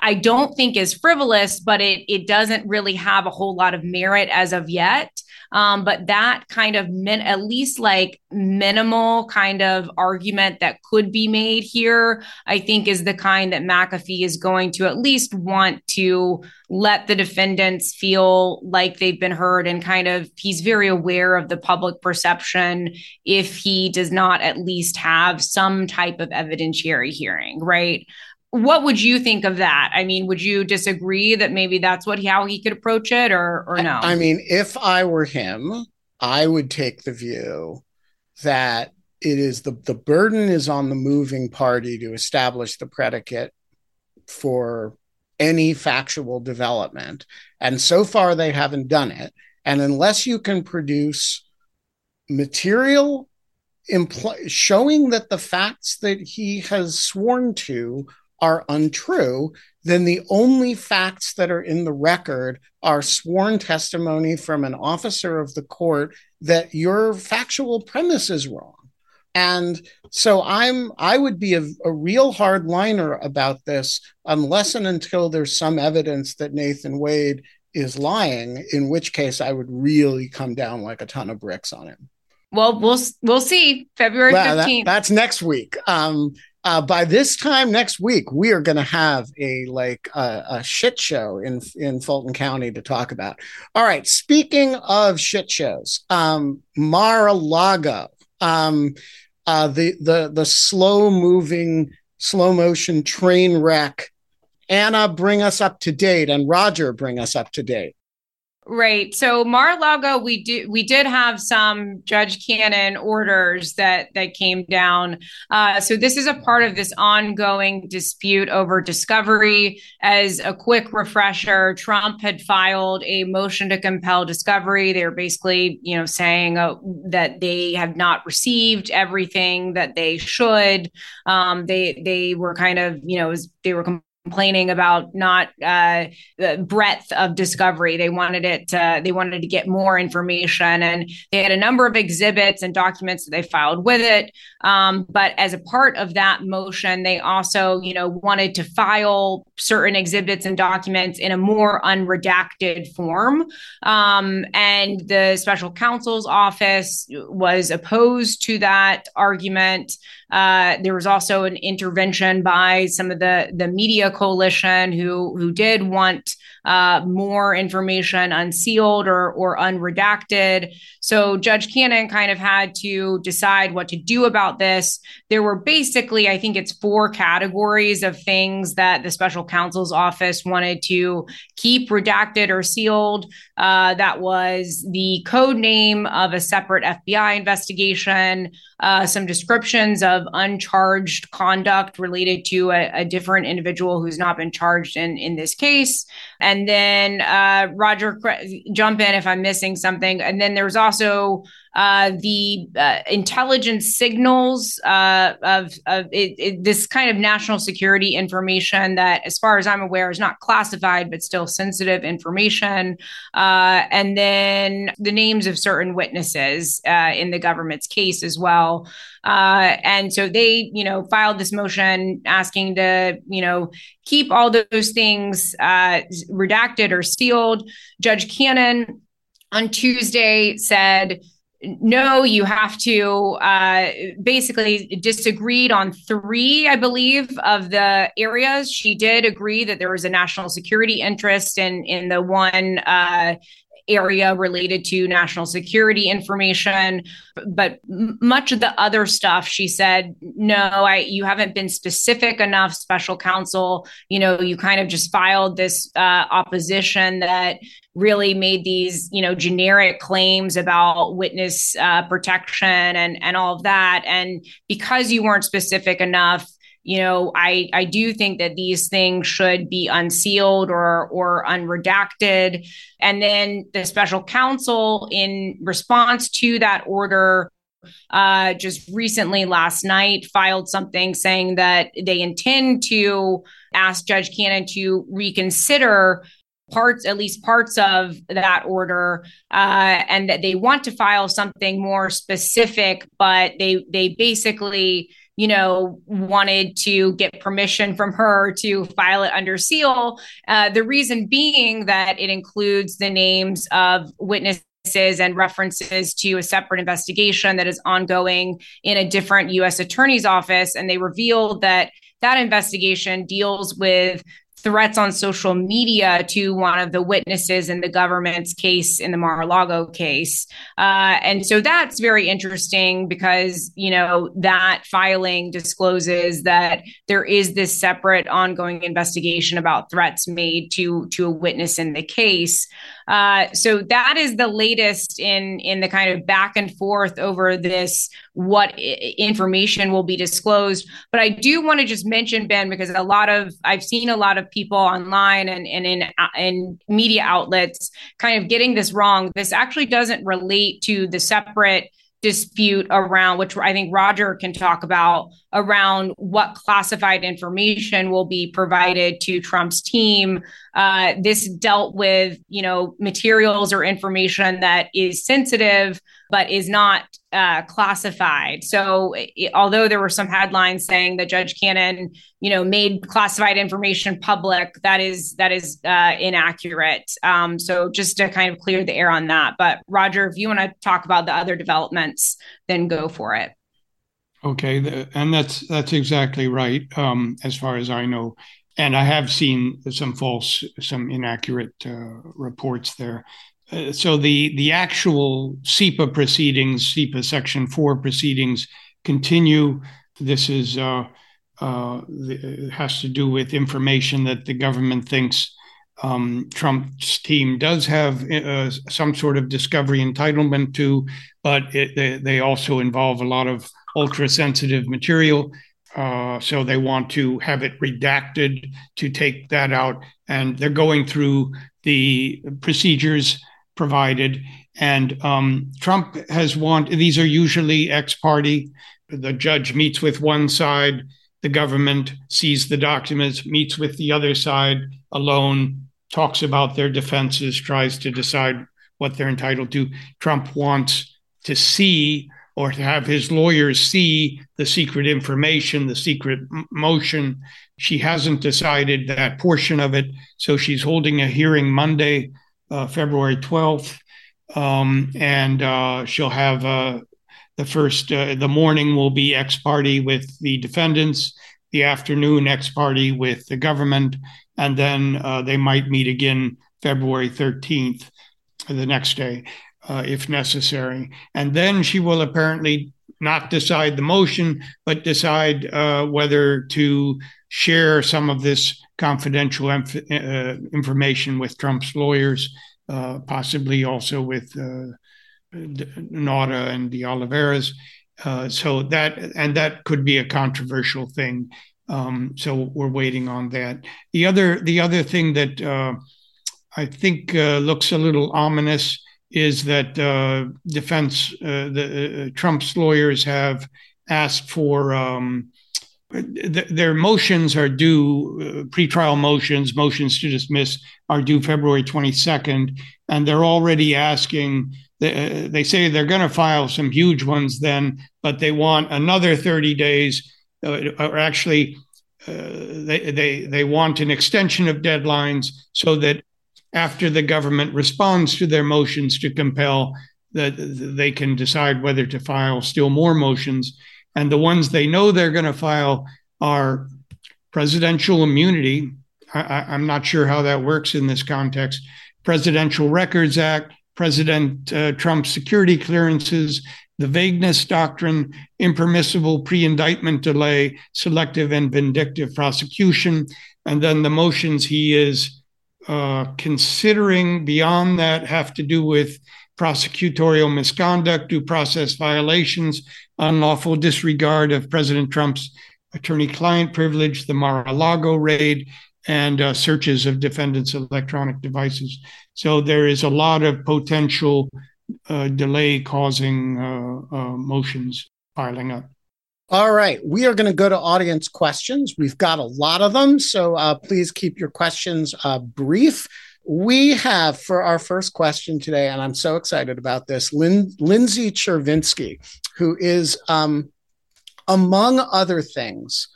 I don't think is frivolous, but it it doesn't really have a whole lot of merit as of yet. Um, but that kind of min- at least like minimal kind of argument that could be made here, I think is the kind that McAfee is going to at least want to let the defendants feel like they've been heard, and kind of he's very aware of the public perception if he does not at least have some type of evidentiary hearing, right? What would you think of that? I mean, would you disagree that maybe that's what how he could approach it, or or no? I mean, if I were him, I would take the view that it is the, the burden is on the moving party to establish the predicate for any factual development. And so far, they haven't done it. And unless you can produce material impl- showing that the facts that he has sworn to are untrue, then the only facts that are in the record are sworn testimony from an officer of the court that your factual premise is wrong. And so I'm I would be a, a real hardliner about this unless and until there's some evidence that Nathan Wade is lying, in which case I would really come down like a ton of bricks on him. Well, we'll we'll see February fifteenth. Well, that, that's next week. Um, Uh, by this time next week, we are going to have a like uh, a shit show in in Fulton County to talk about. All right. Speaking of shit shows, um, Mar-a-Lago, um, uh, the the the slow moving, slow motion train wreck. Anna, bring us up to date, and Roger, bring us up to date. Right. So Mar-a-Lago, we do we did have some Judge Cannon orders that that came down. Uh, so this is a part of this ongoing dispute over discovery. As a quick refresher, Trump had filed a motion to compel discovery. They were basically, you know, saying uh, that they have not received everything that they should. Um, they they were kind of, you know, they were compl- complaining about not uh, the breadth of discovery. They wanted it. Uh, they wanted to get more information, and they had a number of exhibits and documents that they filed with it. Um, but as a part of that motion, they also, you know, wanted to file certain exhibits and documents in a more unredacted form. Um, and the special counsel's office was opposed to that argument. Uh, there was also an intervention by some of the, the media coalition who who did want uh, more information unsealed or, or unredacted. So Judge Cannon kind of had to decide what to do about this. There were basically, I think it's four categories of things that the special counsel's office wanted to keep redacted or sealed. Uh, that was the code name of a separate F B I investigation, uh, some descriptions of uncharged conduct related to a, a different individual who's not been charged in, in this case. And then uh, Roger, jump in if I'm missing something. And then there's also uh, the uh, intelligence signals uh, of, of it, it, this kind of national security information that, as far as I'm aware, is not classified, but still sensitive information. Uh, and then the names of certain witnesses uh, in the government's case as well. Uh, and so they, you know, filed this motion asking to, you know, keep all those things uh, redacted or sealed. Judge Cannon on Tuesday said, no, you have to uh, basically disagreed on three, I believe, of the areas. She did agree that there was a national security interest in, in the one uh area related to national security information. But much of the other stuff, she said, no, I, you haven't been specific enough, special counsel. You know, you kind of just filed this uh, opposition that really made these, you know, generic claims about witness uh, protection and, and all of that. And because you weren't specific enough, you know, I, I do think that these things should be unsealed or or unredacted. And then the special counsel, in response to that order, uh, just recently last night filed something saying that they intend to ask Judge Cannon to reconsider parts, at least parts of that order, uh, and that they want to file something more specific, but they they basically, you know, wanted to get permission from her to file it under seal. Uh, the reason being that it includes the names of witnesses and references to a separate investigation that is ongoing in a different U S attorney's office. And they revealed that that investigation deals with threats on social media to one of the witnesses in the government's case, in the Mar-a-Lago case. Uh, and so that's very interesting because, you know, that filing discloses that there is this separate ongoing investigation about threats made to, to a witness in the case. Uh, so that is the latest in, in the kind of back and forth over this, what information will be disclosed. But I do want to just mention, Ben, because a lot of, I've seen a lot of people online and, and in, in media outlets kind of getting this wrong. This actually doesn't relate to the separate dispute around, which I think Roger can talk about, around what classified information will be provided to Trump's team. Uh, this dealt with, you know, materials or information that is sensitive, but is not uh, classified. So it, although there were some headlines saying that Judge Cannon, you know, made classified information public, that is that is uh, inaccurate. Um, so just to kind of clear the air on that. But Roger, if you want to talk about the other developments, then go for it. Okay, the, and that's that's exactly right, um, as far as I know. And I have seen some false, some inaccurate uh, reports there. Uh, so the the actual SEPA proceedings, SEPA Section four proceedings, continue. This is uh, uh, the, has to do with information that the government thinks um, Trump's team does have uh, some sort of discovery entitlement to, but it, they, they also involve a lot of ultra-sensitive material. Uh, so they want to have it redacted to take that out. And they're going through the procedures provided. And um, Trump has wanted, these are usually ex parte. The judge meets with one side, the government sees the documents, meets with the other side alone, talks about their defenses, tries to decide what they're entitled to. Trump wants to see or to have his lawyers see the secret information, the secret m- motion. She hasn't decided that portion of it. So she's holding a hearing Monday, uh, February twelfth, um, and uh, she'll have uh, the first, uh, the morning will be ex parte with the defendants, the afternoon ex parte with the government, and then uh, they might meet again February thirteenth, the next day. Uh, if necessary. And then she will apparently not decide the motion, but decide uh, whether to share some of this confidential inf- uh, information with Trump's lawyers, uh, possibly also with uh, Nauta and the Oliveras. Uh, so that, and that could be a controversial thing. Um, so we're waiting on that. The other, the other thing that uh, I think uh, looks a little ominous is that uh, defense, uh, the uh, Trump's lawyers have asked for, um, th- their motions are due, uh, pretrial motions, motions to dismiss are due February twenty-second. And they're already asking, they, uh, they say they're going to file some huge ones then, but they want another thirty days, uh, or actually uh, they, they, they want an extension of deadlines so that after the government responds to their motions to compel, that they can decide whether to file still more motions. And the ones they know they're going to file are presidential immunity. I, I'm not sure how that works in this context. Presidential Records Act, President uh, Trump's security clearances, the vagueness doctrine, impermissible pre-indictment delay, selective and vindictive prosecution, and then the motions he is Uh, considering beyond that have to do with prosecutorial misconduct, due process violations, unlawful disregard of President Trump's attorney-client privilege, the Mar-a-Lago raid, and uh, searches of defendants' electronic devices. So there is a lot of potential uh, delay-causing uh, uh, motions piling up. All right. We are going to go to audience questions. We've got a lot of them, so uh, please keep your questions uh, brief. We have for our first question today, and I'm so excited about this, Lin- Lindsay Chervinsky, who is, um, among other things,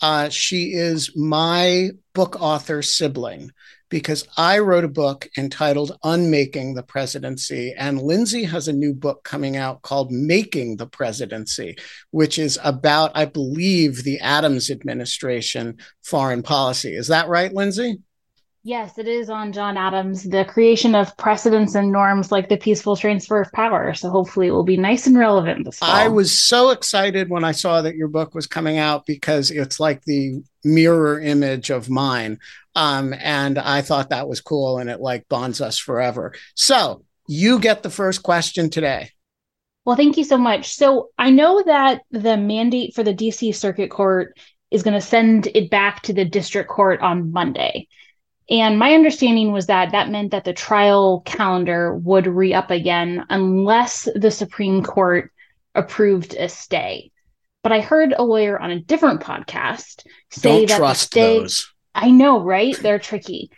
uh, she is my book author sibling, because I wrote a book entitled Unmaking the Presidency, and Lindsay has a new book coming out called Making the Presidency, which is about, I believe, the Adams administration foreign policy. Is that right, Lindsay? Yes, it is on John Adams, the creation of precedents and norms like the peaceful transfer of power. So hopefully it will be nice and relevant this fall. I was so excited when I saw that your book was coming out, because it's like the mirror image of mine. Um, and I thought that was cool, and it like bonds us forever. So you get the first question today. Well, thank you so much. So I know that the mandate for the D C Circuit Court is going to send it back to the district court on Monday. And my understanding was that that meant that the trial calendar would re-up again unless the Supreme Court approved a stay. But I heard a lawyer on a different podcast say Don't that trust the stay- those. I know, right? They're tricky.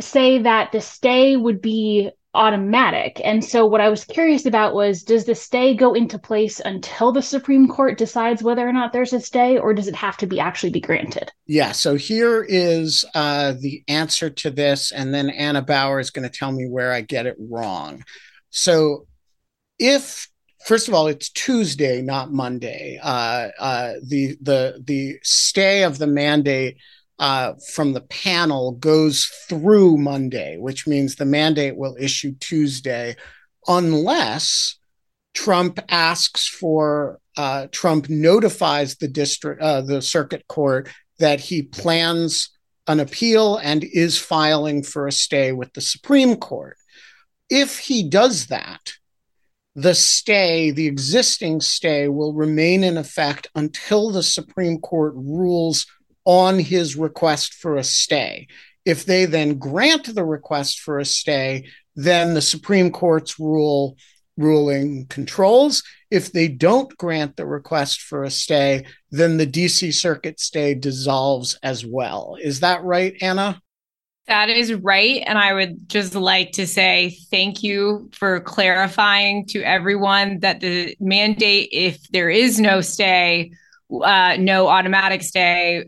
Say that the stay would be automatic. And so what I was curious about was, does the stay go into place until the Supreme Court decides whether or not there's a stay, or does it have to be actually be granted? Yeah. So here is uh, the answer to this. And then Anna Bauer is going to tell me where I get it wrong. So if First of all, it's Tuesday, not Monday. Uh, uh, the the the stay of the mandate uh, from the panel goes through Monday, which means the mandate will issue Tuesday, unless Trump asks for uh, Trump notifies the district uh, the circuit court that he plans an appeal and is filing for a stay with the Supreme Court. If he does that, the stay, the existing stay, will remain in effect until the Supreme Court rules on his request for a stay. If they then grant the request for a stay, then the Supreme Court's rule ruling controls. If they don't grant the request for a stay, then the D C Circuit stay dissolves as well. Is that right, Anna? That is right. And I would just like to say thank you for clarifying to everyone that the mandate, if there is no stay, uh, no automatic stay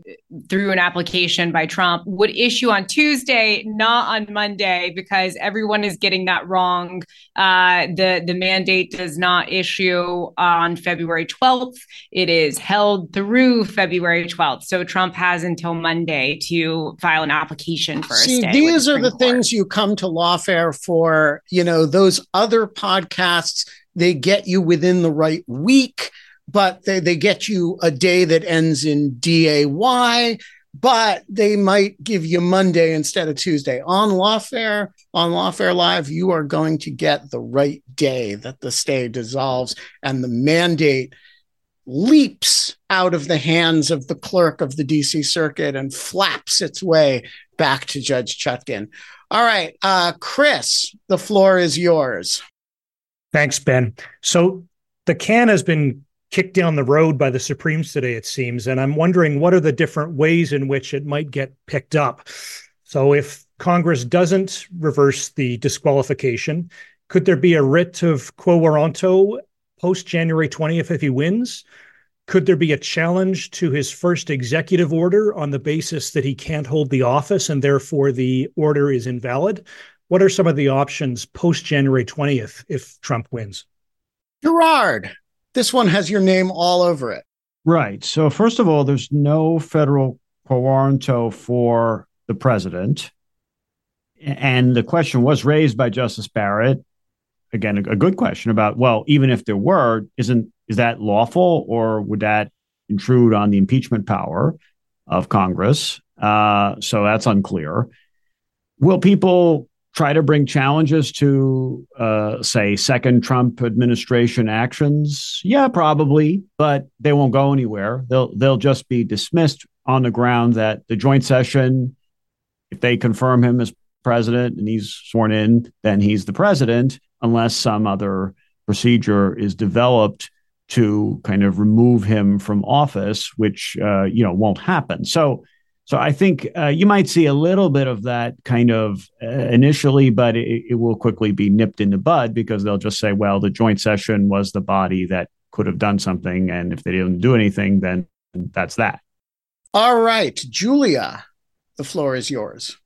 through an application by Trump, would issue on Tuesday, not on Monday, because everyone is getting that wrong. Uh, the, the mandate does not issue on February twelfth. It is held through February twelfth. So Trump has until Monday to file an application for a See, stay. These are the things you come to Lawfare for. You know, those other podcasts, they get you within the right week. But they, they get you a day that ends in D A Y, but they might give you Monday instead of Tuesday. On Lawfare, on Lawfare Live, you are going to get the right day that the stay dissolves and the mandate leaps out of the hands of the clerk of the D C Circuit and flaps its way back to Judge Chutkan. All right, uh, Chris, the floor is yours. Thanks, Ben. So the can has been kicked down the road by the Supremes today, it seems. And I'm wondering, what are the different ways in which it might get picked up? So if Congress doesn't reverse the disqualification, could there be a writ of quo warranto post January twentieth if he wins? Could there be a challenge to his first executive order on the basis that he can't hold the office and therefore the order is invalid? What are some of the options post January twentieth if Trump wins? Gerard, this one has your name all over it. Right. So first of all, there's no federal quo warranto for the president. And the question was raised by Justice Barrett. Again, a good question about, well, even if there were, isn't is that lawful or would that intrude on the impeachment power of Congress? Uh, so that's unclear. Will people try to bring challenges to, uh, say, second Trump administration actions? Yeah, probably, but they won't go anywhere. They'll they'll just be dismissed on the ground that the joint session, if they confirm him as president and he's sworn in, then he's the president, unless some other procedure is developed to kind of remove him from office, which, uh, you know, won't happen. So So I think uh, you might see a little bit of that kind of uh, initially, but it, it will quickly be nipped in the bud because they'll just say, well, the joint session was the body that could have done something. And if they didn't do anything, then that's that. All right, Julia, the floor is yours.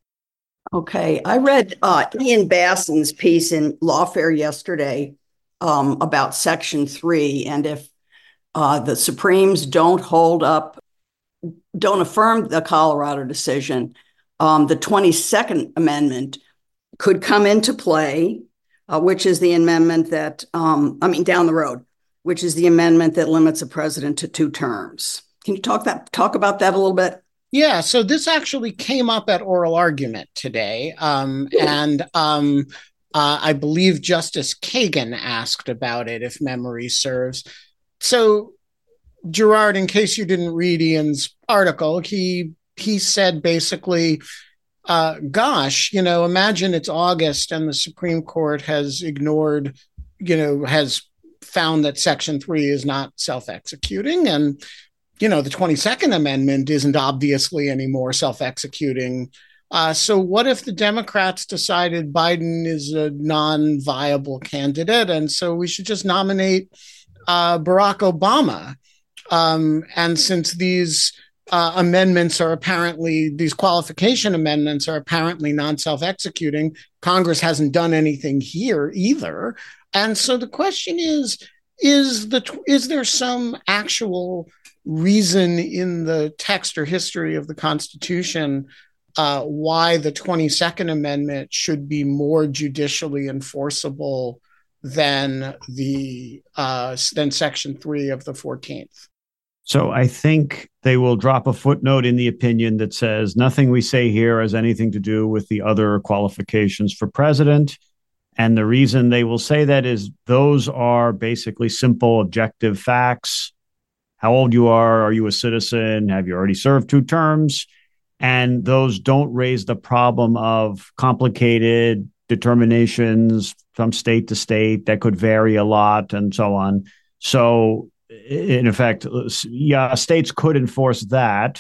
Okay. I read uh, Ian Basson's piece in Lawfare yesterday um, about Section three. And if uh, the Supremes don't hold up don't affirm the Colorado decision, um, the twenty-second Amendment could come into play, uh, which is the amendment that, um, I mean, down the road, which is the amendment that limits a president to two terms. Can you talk that talk about that a little bit? Yeah, so this actually came up at oral argument today. Um, and um, uh, I believe Justice Kagan asked about it, if memory serves. So, Gerard, in case you didn't read Ian's article, he he said basically, uh, gosh, you know, imagine it's August and the Supreme Court has ignored, you know, has found that Section three is not self-executing. And, you know, the twenty-second Amendment isn't obviously any more self-executing. Uh, so what if the Democrats decided Biden is a non-viable candidate? And so we should just nominate uh, Barack Obama. Um, and since these uh, amendments are apparently, these qualification amendments are apparently non-self-executing, Congress hasn't done anything here either. And so the question is, is the is there some actual reason in the text or history of the Constitution uh, why the twenty-second Amendment should be more judicially enforceable than the uh, than Section three of the fourteenth? So I think they will drop a footnote in the opinion that says nothing we say here has anything to do with the other qualifications for president. And the reason they will say that is those are basically simple, objective facts. How old you are, are you a citizen, have you already served two terms? And those don't raise the problem of complicated determinations from state to state that could vary a lot and so on. So in effect, yeah, states could enforce that,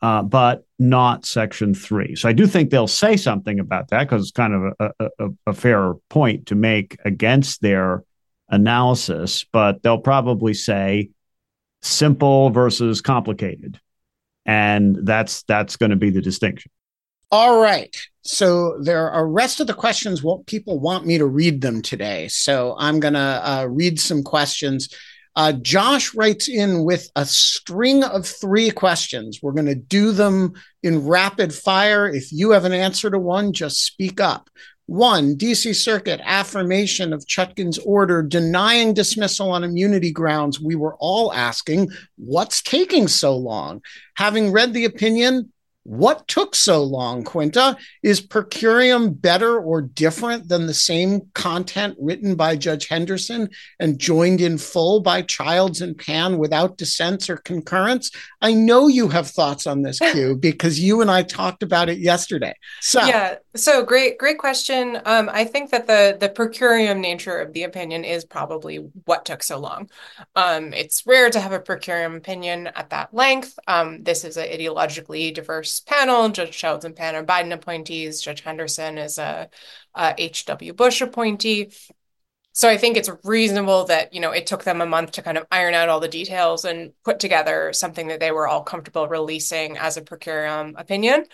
uh, but not Section three. So I do think they'll say something about that because it's kind of a, a, a fair point to make against their analysis, but they'll probably say simple versus complicated. And that's that's going to be the distinction. All right. So there are rest of the questions. Well, people want me to read them today. So I'm going to uh, read some questions. Uh, Josh writes in with a string of three questions. We're going to do them in rapid fire. If you have an answer to one, just speak up. One, D C. Circuit affirmation of Chutkan's order denying dismissal on immunity grounds. We were all asking, what's taking so long? Having read the opinion, what took so long, Quinta? Is per curiam better or different than the same content written by Judge Henderson and joined in full by Childs and Pan without dissents or concurrence? I know you have thoughts on this, Q, because you and I talked about it yesterday. So yeah, so great, great question. Um, I think that the the per curiam nature of the opinion is probably what took so long. Um, it's rare to have a per curiam opinion at that length. Um, this is an ideologically diverse panel. Judge Childs and Pan are Biden appointees. Judge Henderson is a, a H W. Bush appointee. So I think it's reasonable that, you know, it took them a month to kind of iron out all the details and put together something that they were all comfortable releasing as a per curiam opinion.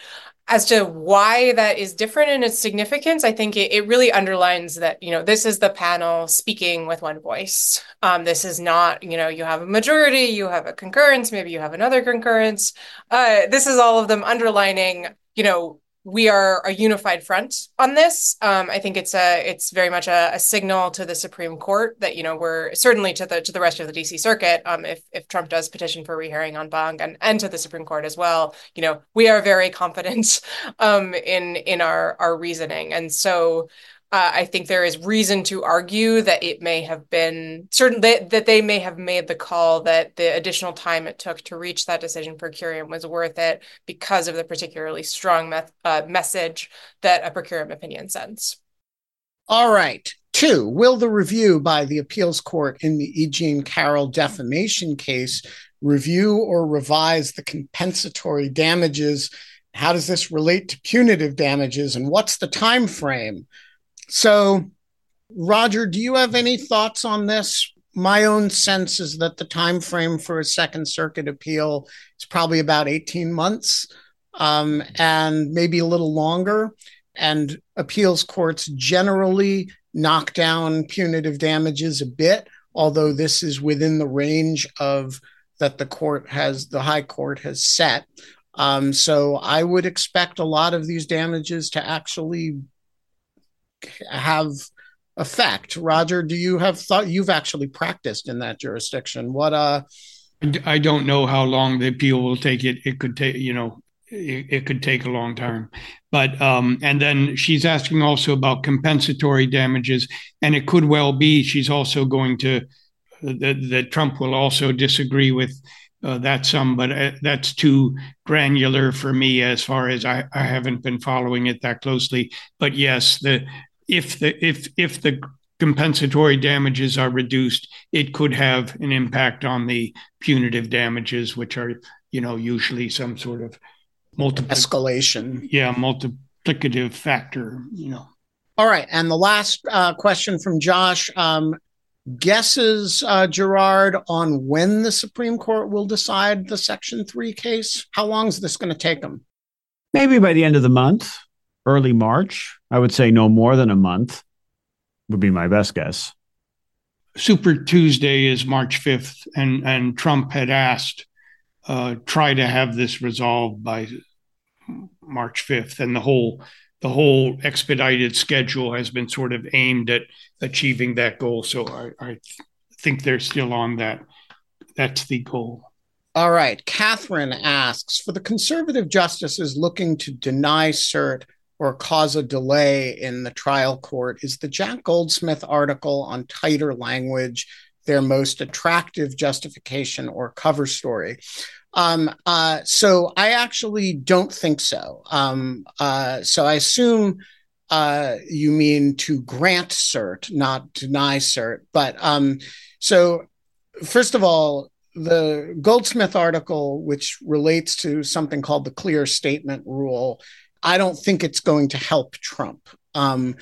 As to why that is different in its significance, I think it, it really underlines that, you know, this is the panel speaking with one voice. Um, this is not, you know, you have a majority, you have a concurrence, maybe you have another concurrence. Uh, this is all of them underlining, you know, we are a unified front on this. Um, I think it's a it's very much a, a signal to the Supreme Court that, you know, we're certainly to the to the rest of the D C. Circuit. Um, if if Trump does petition for rehearing en banc and, and to the Supreme Court as well, you know, we are very confident um, in in our our reasoning. And so uh, I think there is reason to argue that it may have been certain that, that they may have made the call that the additional time it took to reach that decision per curiam was worth it because of the particularly strong me- uh, message that a per curiam opinion sends. All right. Two, will the review by the appeals court in the E. Jean Carroll defamation case review or revise the compensatory damages? How does this relate to punitive damages? And what's the time frame? So, Roger, do you have any thoughts on this? My own sense is that the time frame for a Second Circuit appeal is probably about eighteen months, um, and maybe a little longer. And appeals courts generally knock down punitive damages a bit, although this is within the range of that the court has, the high court has set. Um, so I would expect a lot of these damages to actually have effect. Roger, do you have thought? You've actually practiced in that jurisdiction. What? Uh, I don't know how long the appeal will take. It it could take you know it, it could take a long time. But um, and then she's asking also about compensatory damages, and it could well be she's also going to that Trump will also disagree with uh, that sum. But uh, that's too granular for me as far as I, I haven't been following it that closely. But yes, the If the if if the compensatory damages are reduced, it could have an impact on the punitive damages, which are, you know, usually some sort of multiplic- escalation. Yeah, multiplicative factor, you know. All right. And the last uh, question from Josh. Um, guesses, uh, Gerard, on when the Supreme Court will decide the Section three case? How long is this going to take them? Maybe by the end of the month. Early March, I would say no more than a month would be my best guess. Super Tuesday is March fifth, and, and Trump had asked, uh, try to have this resolved by March fifth, and the whole the whole expedited schedule has been sort of aimed at achieving that goal. So I, I think they're still on that. That's the goal. All right. Catherine asks, for the conservative justices looking to deny cert or cause a delay in the trial court, is the Jack Goldsmith article on tighter language their most attractive justification or cover story? Um, uh, so I actually don't think so. Um, uh, so I assume uh, you mean to grant cert, not deny cert. But um, so first of all, the Goldsmith article, which relates to something called the clear statement rule, I don't think it's going to help Trump. Um,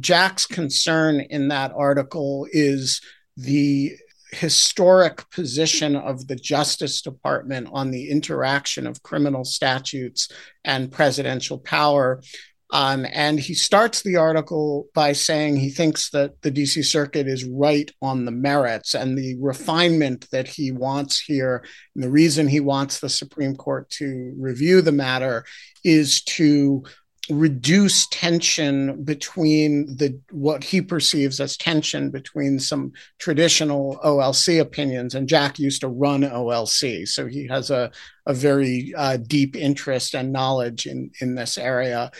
Jack's concern in that article is the historic position of the Justice Department on the interaction of criminal statutes and presidential power. Um, and he starts the article by saying he thinks that the D C Circuit is right on the merits, and the refinement that he wants here, and the reason he wants the Supreme Court to review the matter, is to reduce tension between the what he perceives as tension between some traditional O L C opinions. And Jack used to run O L C, so he has a, a very uh, deep interest and knowledge in, in this area.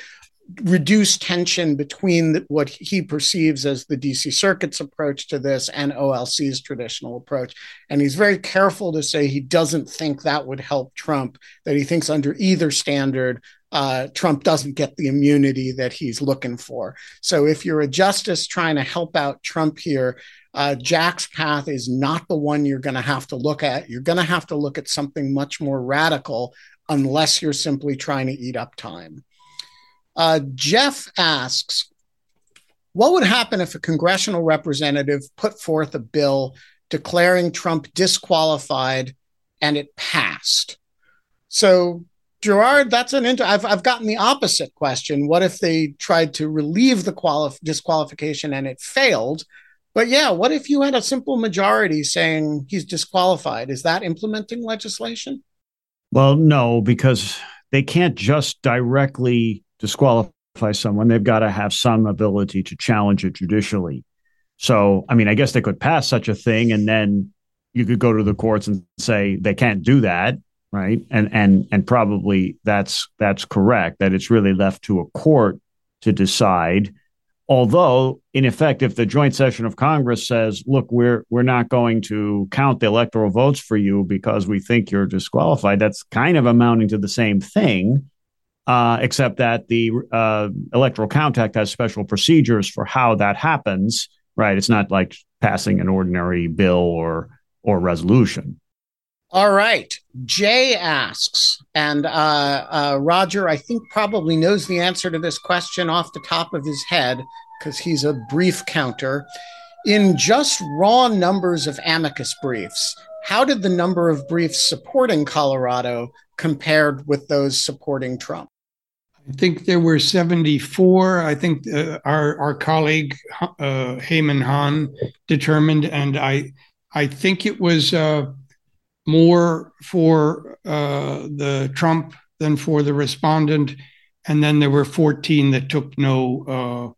Reduce tension between the, what he perceives as the D C Circuit's approach to this and O L C's traditional approach. And he's very careful to say he doesn't think that would help Trump, that he thinks under either standard, uh, Trump doesn't get the immunity that he's looking for. So if you're a justice trying to help out Trump here, Uh, Jack's path is not the one you're going to have to look at. You're going to have to look at something much more radical, unless you're simply trying to eat up time. Uh, Jeff asks, what would happen if a congressional representative put forth a bill declaring Trump disqualified and it passed? So, Gerard, that's an inter- I've I've gotten the opposite question. What if they tried to relieve the quali- disqualification and it failed? But yeah, what if you had a simple majority saying he's disqualified? Is that implementing legislation? Well, no, because they can't just directly disqualify someone. They've got to have some ability to challenge it judicially. So, I mean, I guess they could pass such a thing, and then you could go to the courts and say they can't do that, right? And and and probably that's that's correct, that it's really left to a court to decide. Although, in effect, if the joint session of Congress says, look, we're we're not going to count the electoral votes for you because we think you're disqualified, that's kind of amounting to the same thing, uh, except that the uh, Electoral Count Act has special procedures for how that happens. Right. It's not like passing an ordinary bill or or resolution. All right. Jay asks, and uh, uh, Roger, I think, probably knows the answer to this question off the top of his head because he's a brief counter. In just raw numbers of amicus briefs, how did the number of briefs supporting Colorado compared with those supporting Trump? I think there were seventy-four. I think uh, our, our colleague, uh, Heyman Hahn, determined, and I, I think it was... Uh, more for uh, the Trump than for the respondent. And then there were fourteen that took no uh,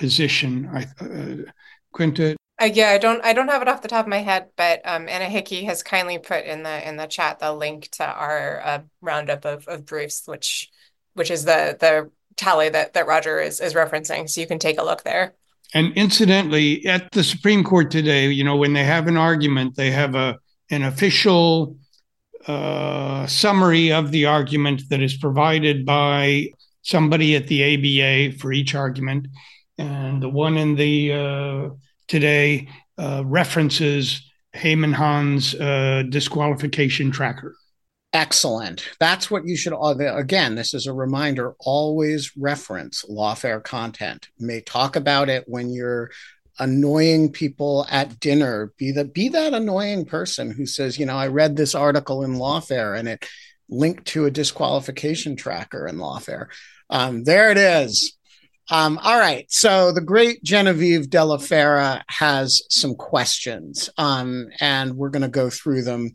position. I, uh, Quinta? Uh, yeah, I don't I don't have it off the top of my head, but um, Anna Hickey has kindly put in the in the chat the link to our uh, roundup of, of briefs, which which is the the tally that, that Roger is, is referencing. So you can take a look there. And incidentally, at the Supreme Court today, you know, when they have an argument, they have a an official uh, summary of the argument that is provided by somebody at the A B A for each argument. And the one in the uh, today uh, references Heyman Hahn's uh, disqualification tracker. Excellent. That's what you should, again, this is a reminder, always reference Lawfare content. You may talk about it when you're annoying people at dinner. Be that be that annoying person who says, you know, I read this article in Lawfare and it linked to a disqualification tracker in Lawfare. Um, there it is. Um, all right. So the great Genevieve de la Fera has some questions, um, and we're going to go through them.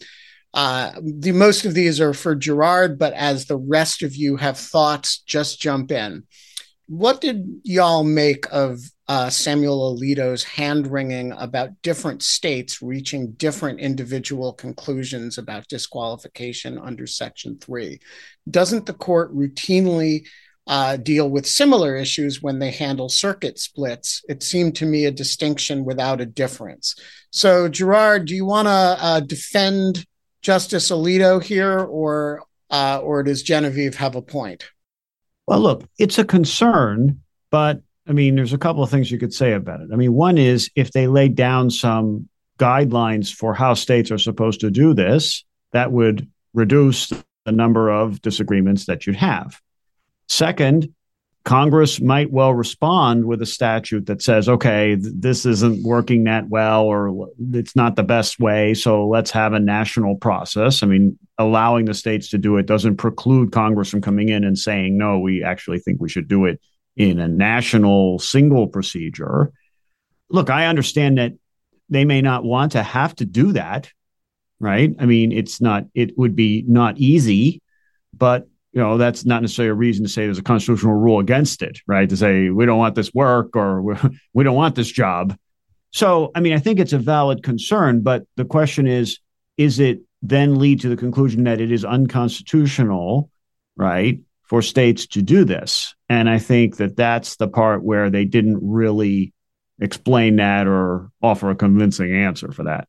Uh, the most of these are for Gerard, but as the rest of you have thoughts, just jump in. What did y'all make of uh, Samuel Alito's hand-wringing about different states reaching different individual conclusions about disqualification under Section three? Doesn't the court routinely Uh, deal with similar issues when they handle circuit splits? It seemed to me a distinction without a difference. So, Gerard, do you want to uh, defend Justice Alito here, or uh, or does Genevieve have a point? Well, look, it's a concern, but I mean, there's a couple of things you could say about it. I mean, one is if they laid down some guidelines for how states are supposed to do this, that would reduce the number of disagreements that you'd have. Second, Congress might well respond with a statute that says, okay, th- this isn't working that well, or it's not the best way, so let's have a national process. I mean, allowing the states to do it doesn't preclude Congress from coming in and saying, no, we actually think we should do it in a national single procedure. Look, I understand that they may not want to have to do that, right? I mean, it's not, it would be not easy, but you know, that's not necessarily a reason to say there's a constitutional rule against it, right? To say we don't want this work or we don't want this job. So, I mean, I think it's a valid concern, but the question is, is it then lead to the conclusion that it is unconstitutional, right, for states to do this? And I think that that's the part where they didn't really explain that or offer a convincing answer for that.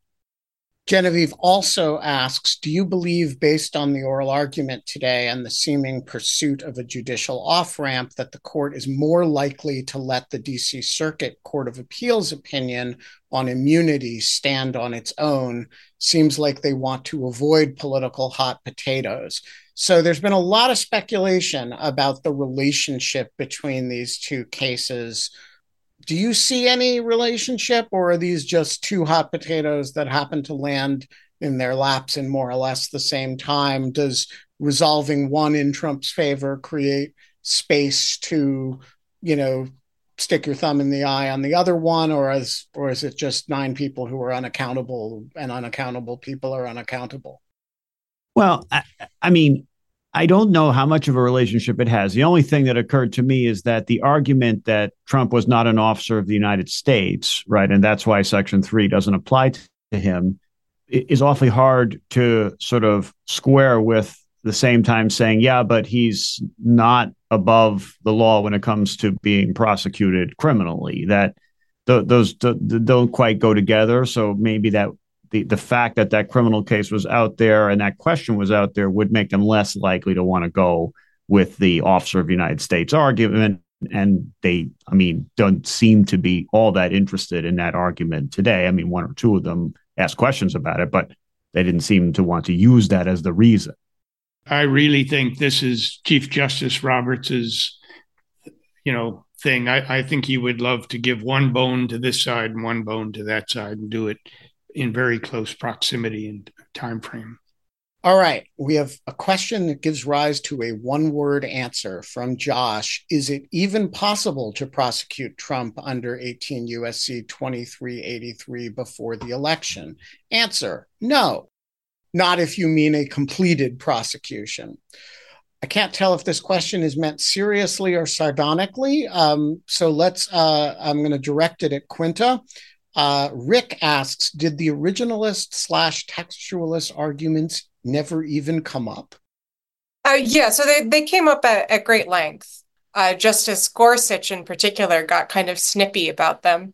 Genevieve also asks, do you believe, based on the oral argument today and the seeming pursuit of a judicial off-ramp, that the court is more likely to let the D C. Circuit Court of Appeals opinion on immunity stand on its own? Seems like they want to avoid political hot potatoes. So there's been a lot of speculation about the relationship between these two cases. Do you see any relationship, or are these just two hot potatoes that happen to land in their laps in more or less the same time? Does resolving one in Trump's favor create space to, you know, stick your thumb in the eye on the other one, or is, or is it just nine people who are unaccountable and unaccountable people are unaccountable? Well, I, I mean, I don't know how much of a relationship it has. The only thing that occurred to me is that the argument that Trump was not an officer of the United States, right, and that's why Section three doesn't apply to him, is awfully hard to sort of square with the same time saying, yeah, but he's not above the law when it comes to being prosecuted criminally. That th- those th- don't quite go together. So maybe that The, the fact that that criminal case was out there and that question was out there would make them less likely to want to go with the officer of the United States argument. And they, I mean, don't seem to be all that interested in that argument today. I mean, one or two of them asked questions about it, but they didn't seem to want to use that as the reason. I really think this is Chief Justice Roberts's, you know, thing. I, I think he would love to give one bone to this side and one bone to that side and do it in very close proximity and time frame. All right. We have a question that gives rise to a one-word answer from Josh. Is it even possible to prosecute Trump under eighteen U S C twenty-three eighty-three before the election? Answer, no. Not if you mean a completed prosecution. I can't tell if this question is meant seriously or sardonically. Um, so let's, uh, I'm going to direct it at Quinta. Uh, Rick asks, did the originalist slash textualist arguments never even come up? Uh, yeah, so they, they came up at, at great length. Uh, Justice Gorsuch in particular got kind of snippy about them.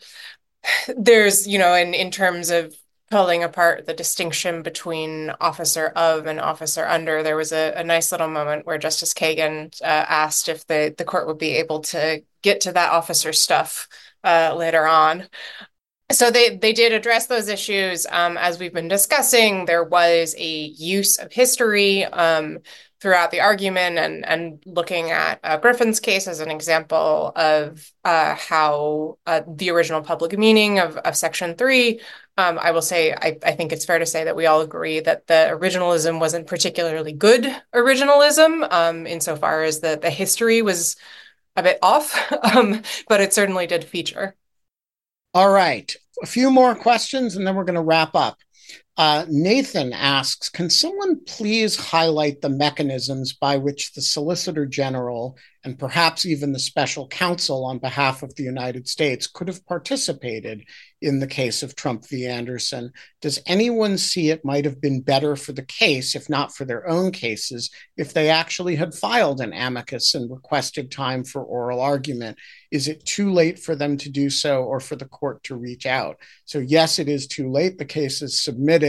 There's, you know, in, in terms of pulling apart the distinction between officer of and officer under, there was a, a nice little moment where Justice Kagan uh, asked if the, the court would be able to get to that officer stuff uh, later on. So they, they did address those issues. Um, as we've been discussing, there was a use of history um, throughout the argument and, and looking at uh, Griffin's case as an example of uh, how uh, the original public meaning of, of Section three. Um, I will say, I, I think it's fair to say that we all agree that the originalism wasn't particularly good originalism um, insofar as the, the history was a bit off, um, but it certainly did feature. All right. A few more questions, and then we're going to wrap up. Uh, Nathan asks, can someone please highlight the mechanisms by which the Solicitor General and perhaps even the special counsel on behalf of the United States could have participated in the case of Trump v. Anderson? Does anyone see it might have been better for the case, if not for their own cases, if they actually had filed an amicus and requested time for oral argument? Is it too late for them to do so or for the court to reach out? So yes, it is too late. The case is submitted.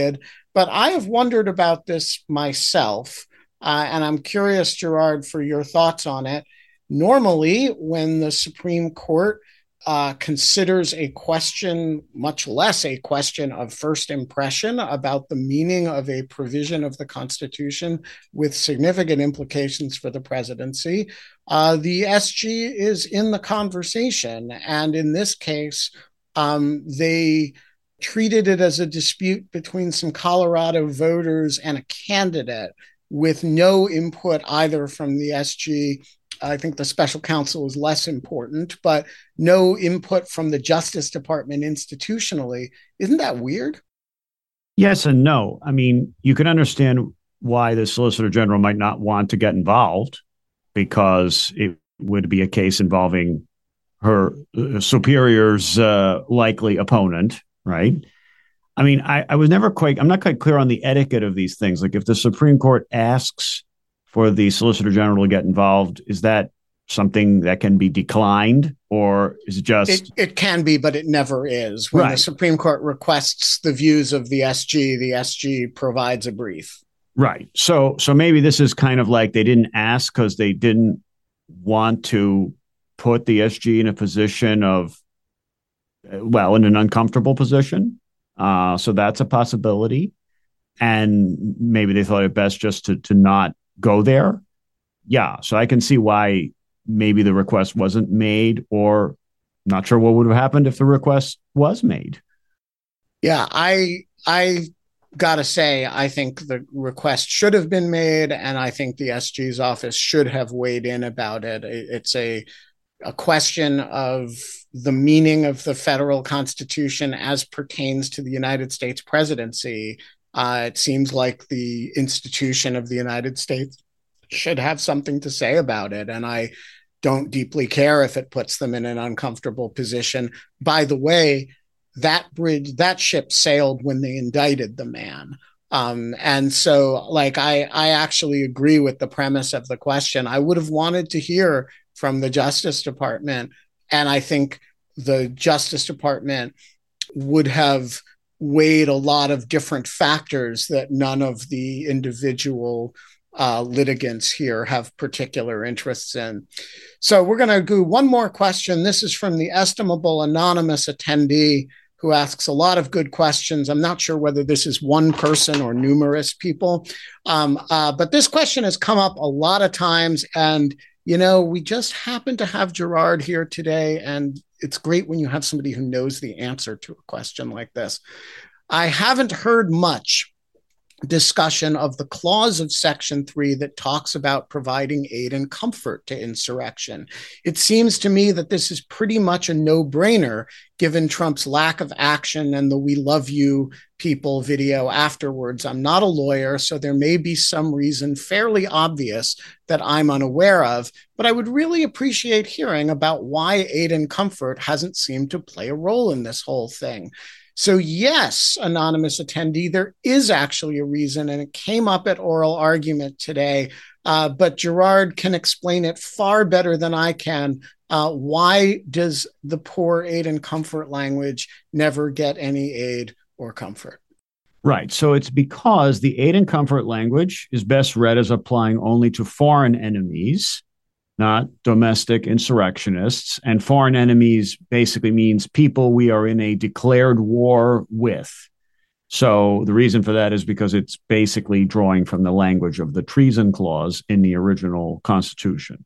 But I have wondered about this myself, uh, and I'm curious, Gerard, for your thoughts on it. Normally, when the Supreme Court uh, considers a question, much less a question of first impression about the meaning of a provision of the Constitution with significant implications for the presidency, uh, the S G is in the conversation. And in this case, um, they treated it as a dispute between some Colorado voters and a candidate with no input either from the S G. I think the special counsel is less important, but no input from the Justice Department institutionally. Isn't that weird? Yes and no. I mean, you can understand why the Solicitor General might not want to get involved, because it would be a case involving her superior's uh, likely opponent. Right. I mean, I, I was never quite I'm not quite clear on the etiquette of these things. Like, if the Supreme Court asks for the Solicitor General to get involved, is that something that can be declined, or is it just it, it can be, but it never is. When right. the Supreme Court requests the views of the S G, the S G provides a brief. Right. So so maybe this is kind of like they didn't ask because they didn't want to put the S G in a position of, well, in an uncomfortable position. Uh, so that's a possibility. And maybe they thought it best just to, to not go there. Yeah. So I can see why maybe the request wasn't made, or not sure what would have happened if the request was made. Yeah, I, I gotta say, I think the request should have been made. And I think the S G's office should have weighed in about it. It's a, a question of the meaning of the federal Constitution as pertains to the United States presidency. Uh, it seems like the institution of the United States should have something to say about it. And I don't deeply care if it puts them in an uncomfortable position. By the way, that bridge, that ship sailed when they indicted the man. Um, and so like, I, I actually agree with the premise of the question. I would have wanted to hear from the Justice Department. And I think the Justice Department would have weighed a lot of different factors that none of the individual uh, litigants here have particular interests in. So we're going to do one more question. This is from the estimable anonymous attendee who asks a lot of good questions. I'm not sure whether this is one person or numerous people, um, uh, but this question has come up a lot of times, and you know, we just happen to have Gerard here today, and it's great when you have somebody who knows the answer to a question like this. I haven't heard much discussion of the clause of Section three that talks about providing aid and comfort to insurrection. It seems to me that this is pretty much a no-brainer, given Trump's lack of action and the "we love you" people video afterwards. I'm not a lawyer, so there may be some reason fairly obvious that I'm unaware of, but I would really appreciate hearing about why aid and comfort hasn't seemed to play a role in this whole thing. So yes, anonymous attendee, there is actually a reason, and it came up at oral argument today, uh, but Gerard can explain it far better than I can. Uh, why does the poor aid and comfort language never get any aid or comfort? Right. So it's because the aid and comfort language is best read as applying only to foreign enemies, not domestic insurrectionists. And foreign enemies basically means people we are in a declared war with. So the reason for that is because it's basically drawing from the language of the treason clause in the original Constitution.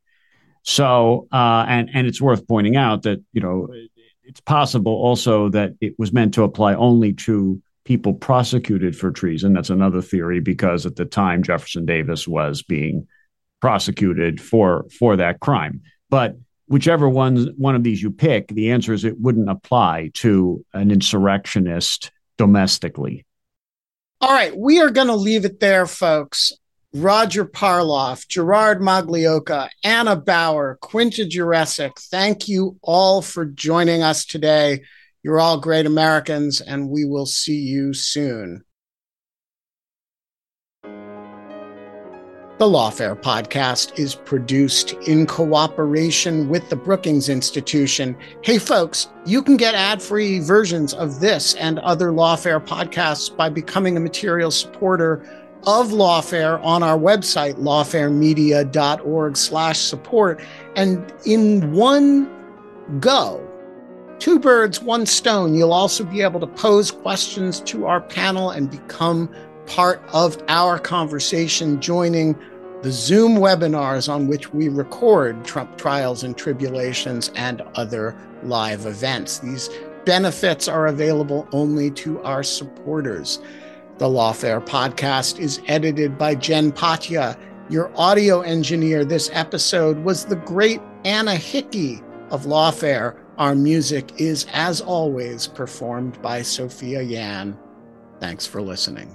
So, uh, and, and it's worth pointing out that, you know, it's possible also that it was meant to apply only to people prosecuted for treason. That's another theory, because at the time Jefferson Davis was being prosecuted for for that crime. But whichever one, one of these you pick, the answer is it wouldn't apply to an insurrectionist domestically. All right. We are going to leave it there, folks. Roger Parloff, Gerard Magliocca, Anna Bauer, Quinta Jurecic, thank you all for joining us today. You're all great Americans, and we will see you soon. The Lawfare Podcast is produced in cooperation with the Brookings Institution. Hey, folks, you can get ad-free versions of this and other Lawfare podcasts by becoming a material supporter of Lawfare on our website, lawfaremedia.org slash support. And in one go, two birds, one stone, you'll also be able to pose questions to our panel and become part of our conversation, joining the Zoom webinars on which we record Trump Trials and Tribulations and other live events. These benefits are available only to our supporters. The Lawfare Podcast is edited by Jen Patia. Your audio engineer this episode was the great Anna Hickey of Lawfare. Our music is, as always, performed by Sophia Yan. Thanks for listening.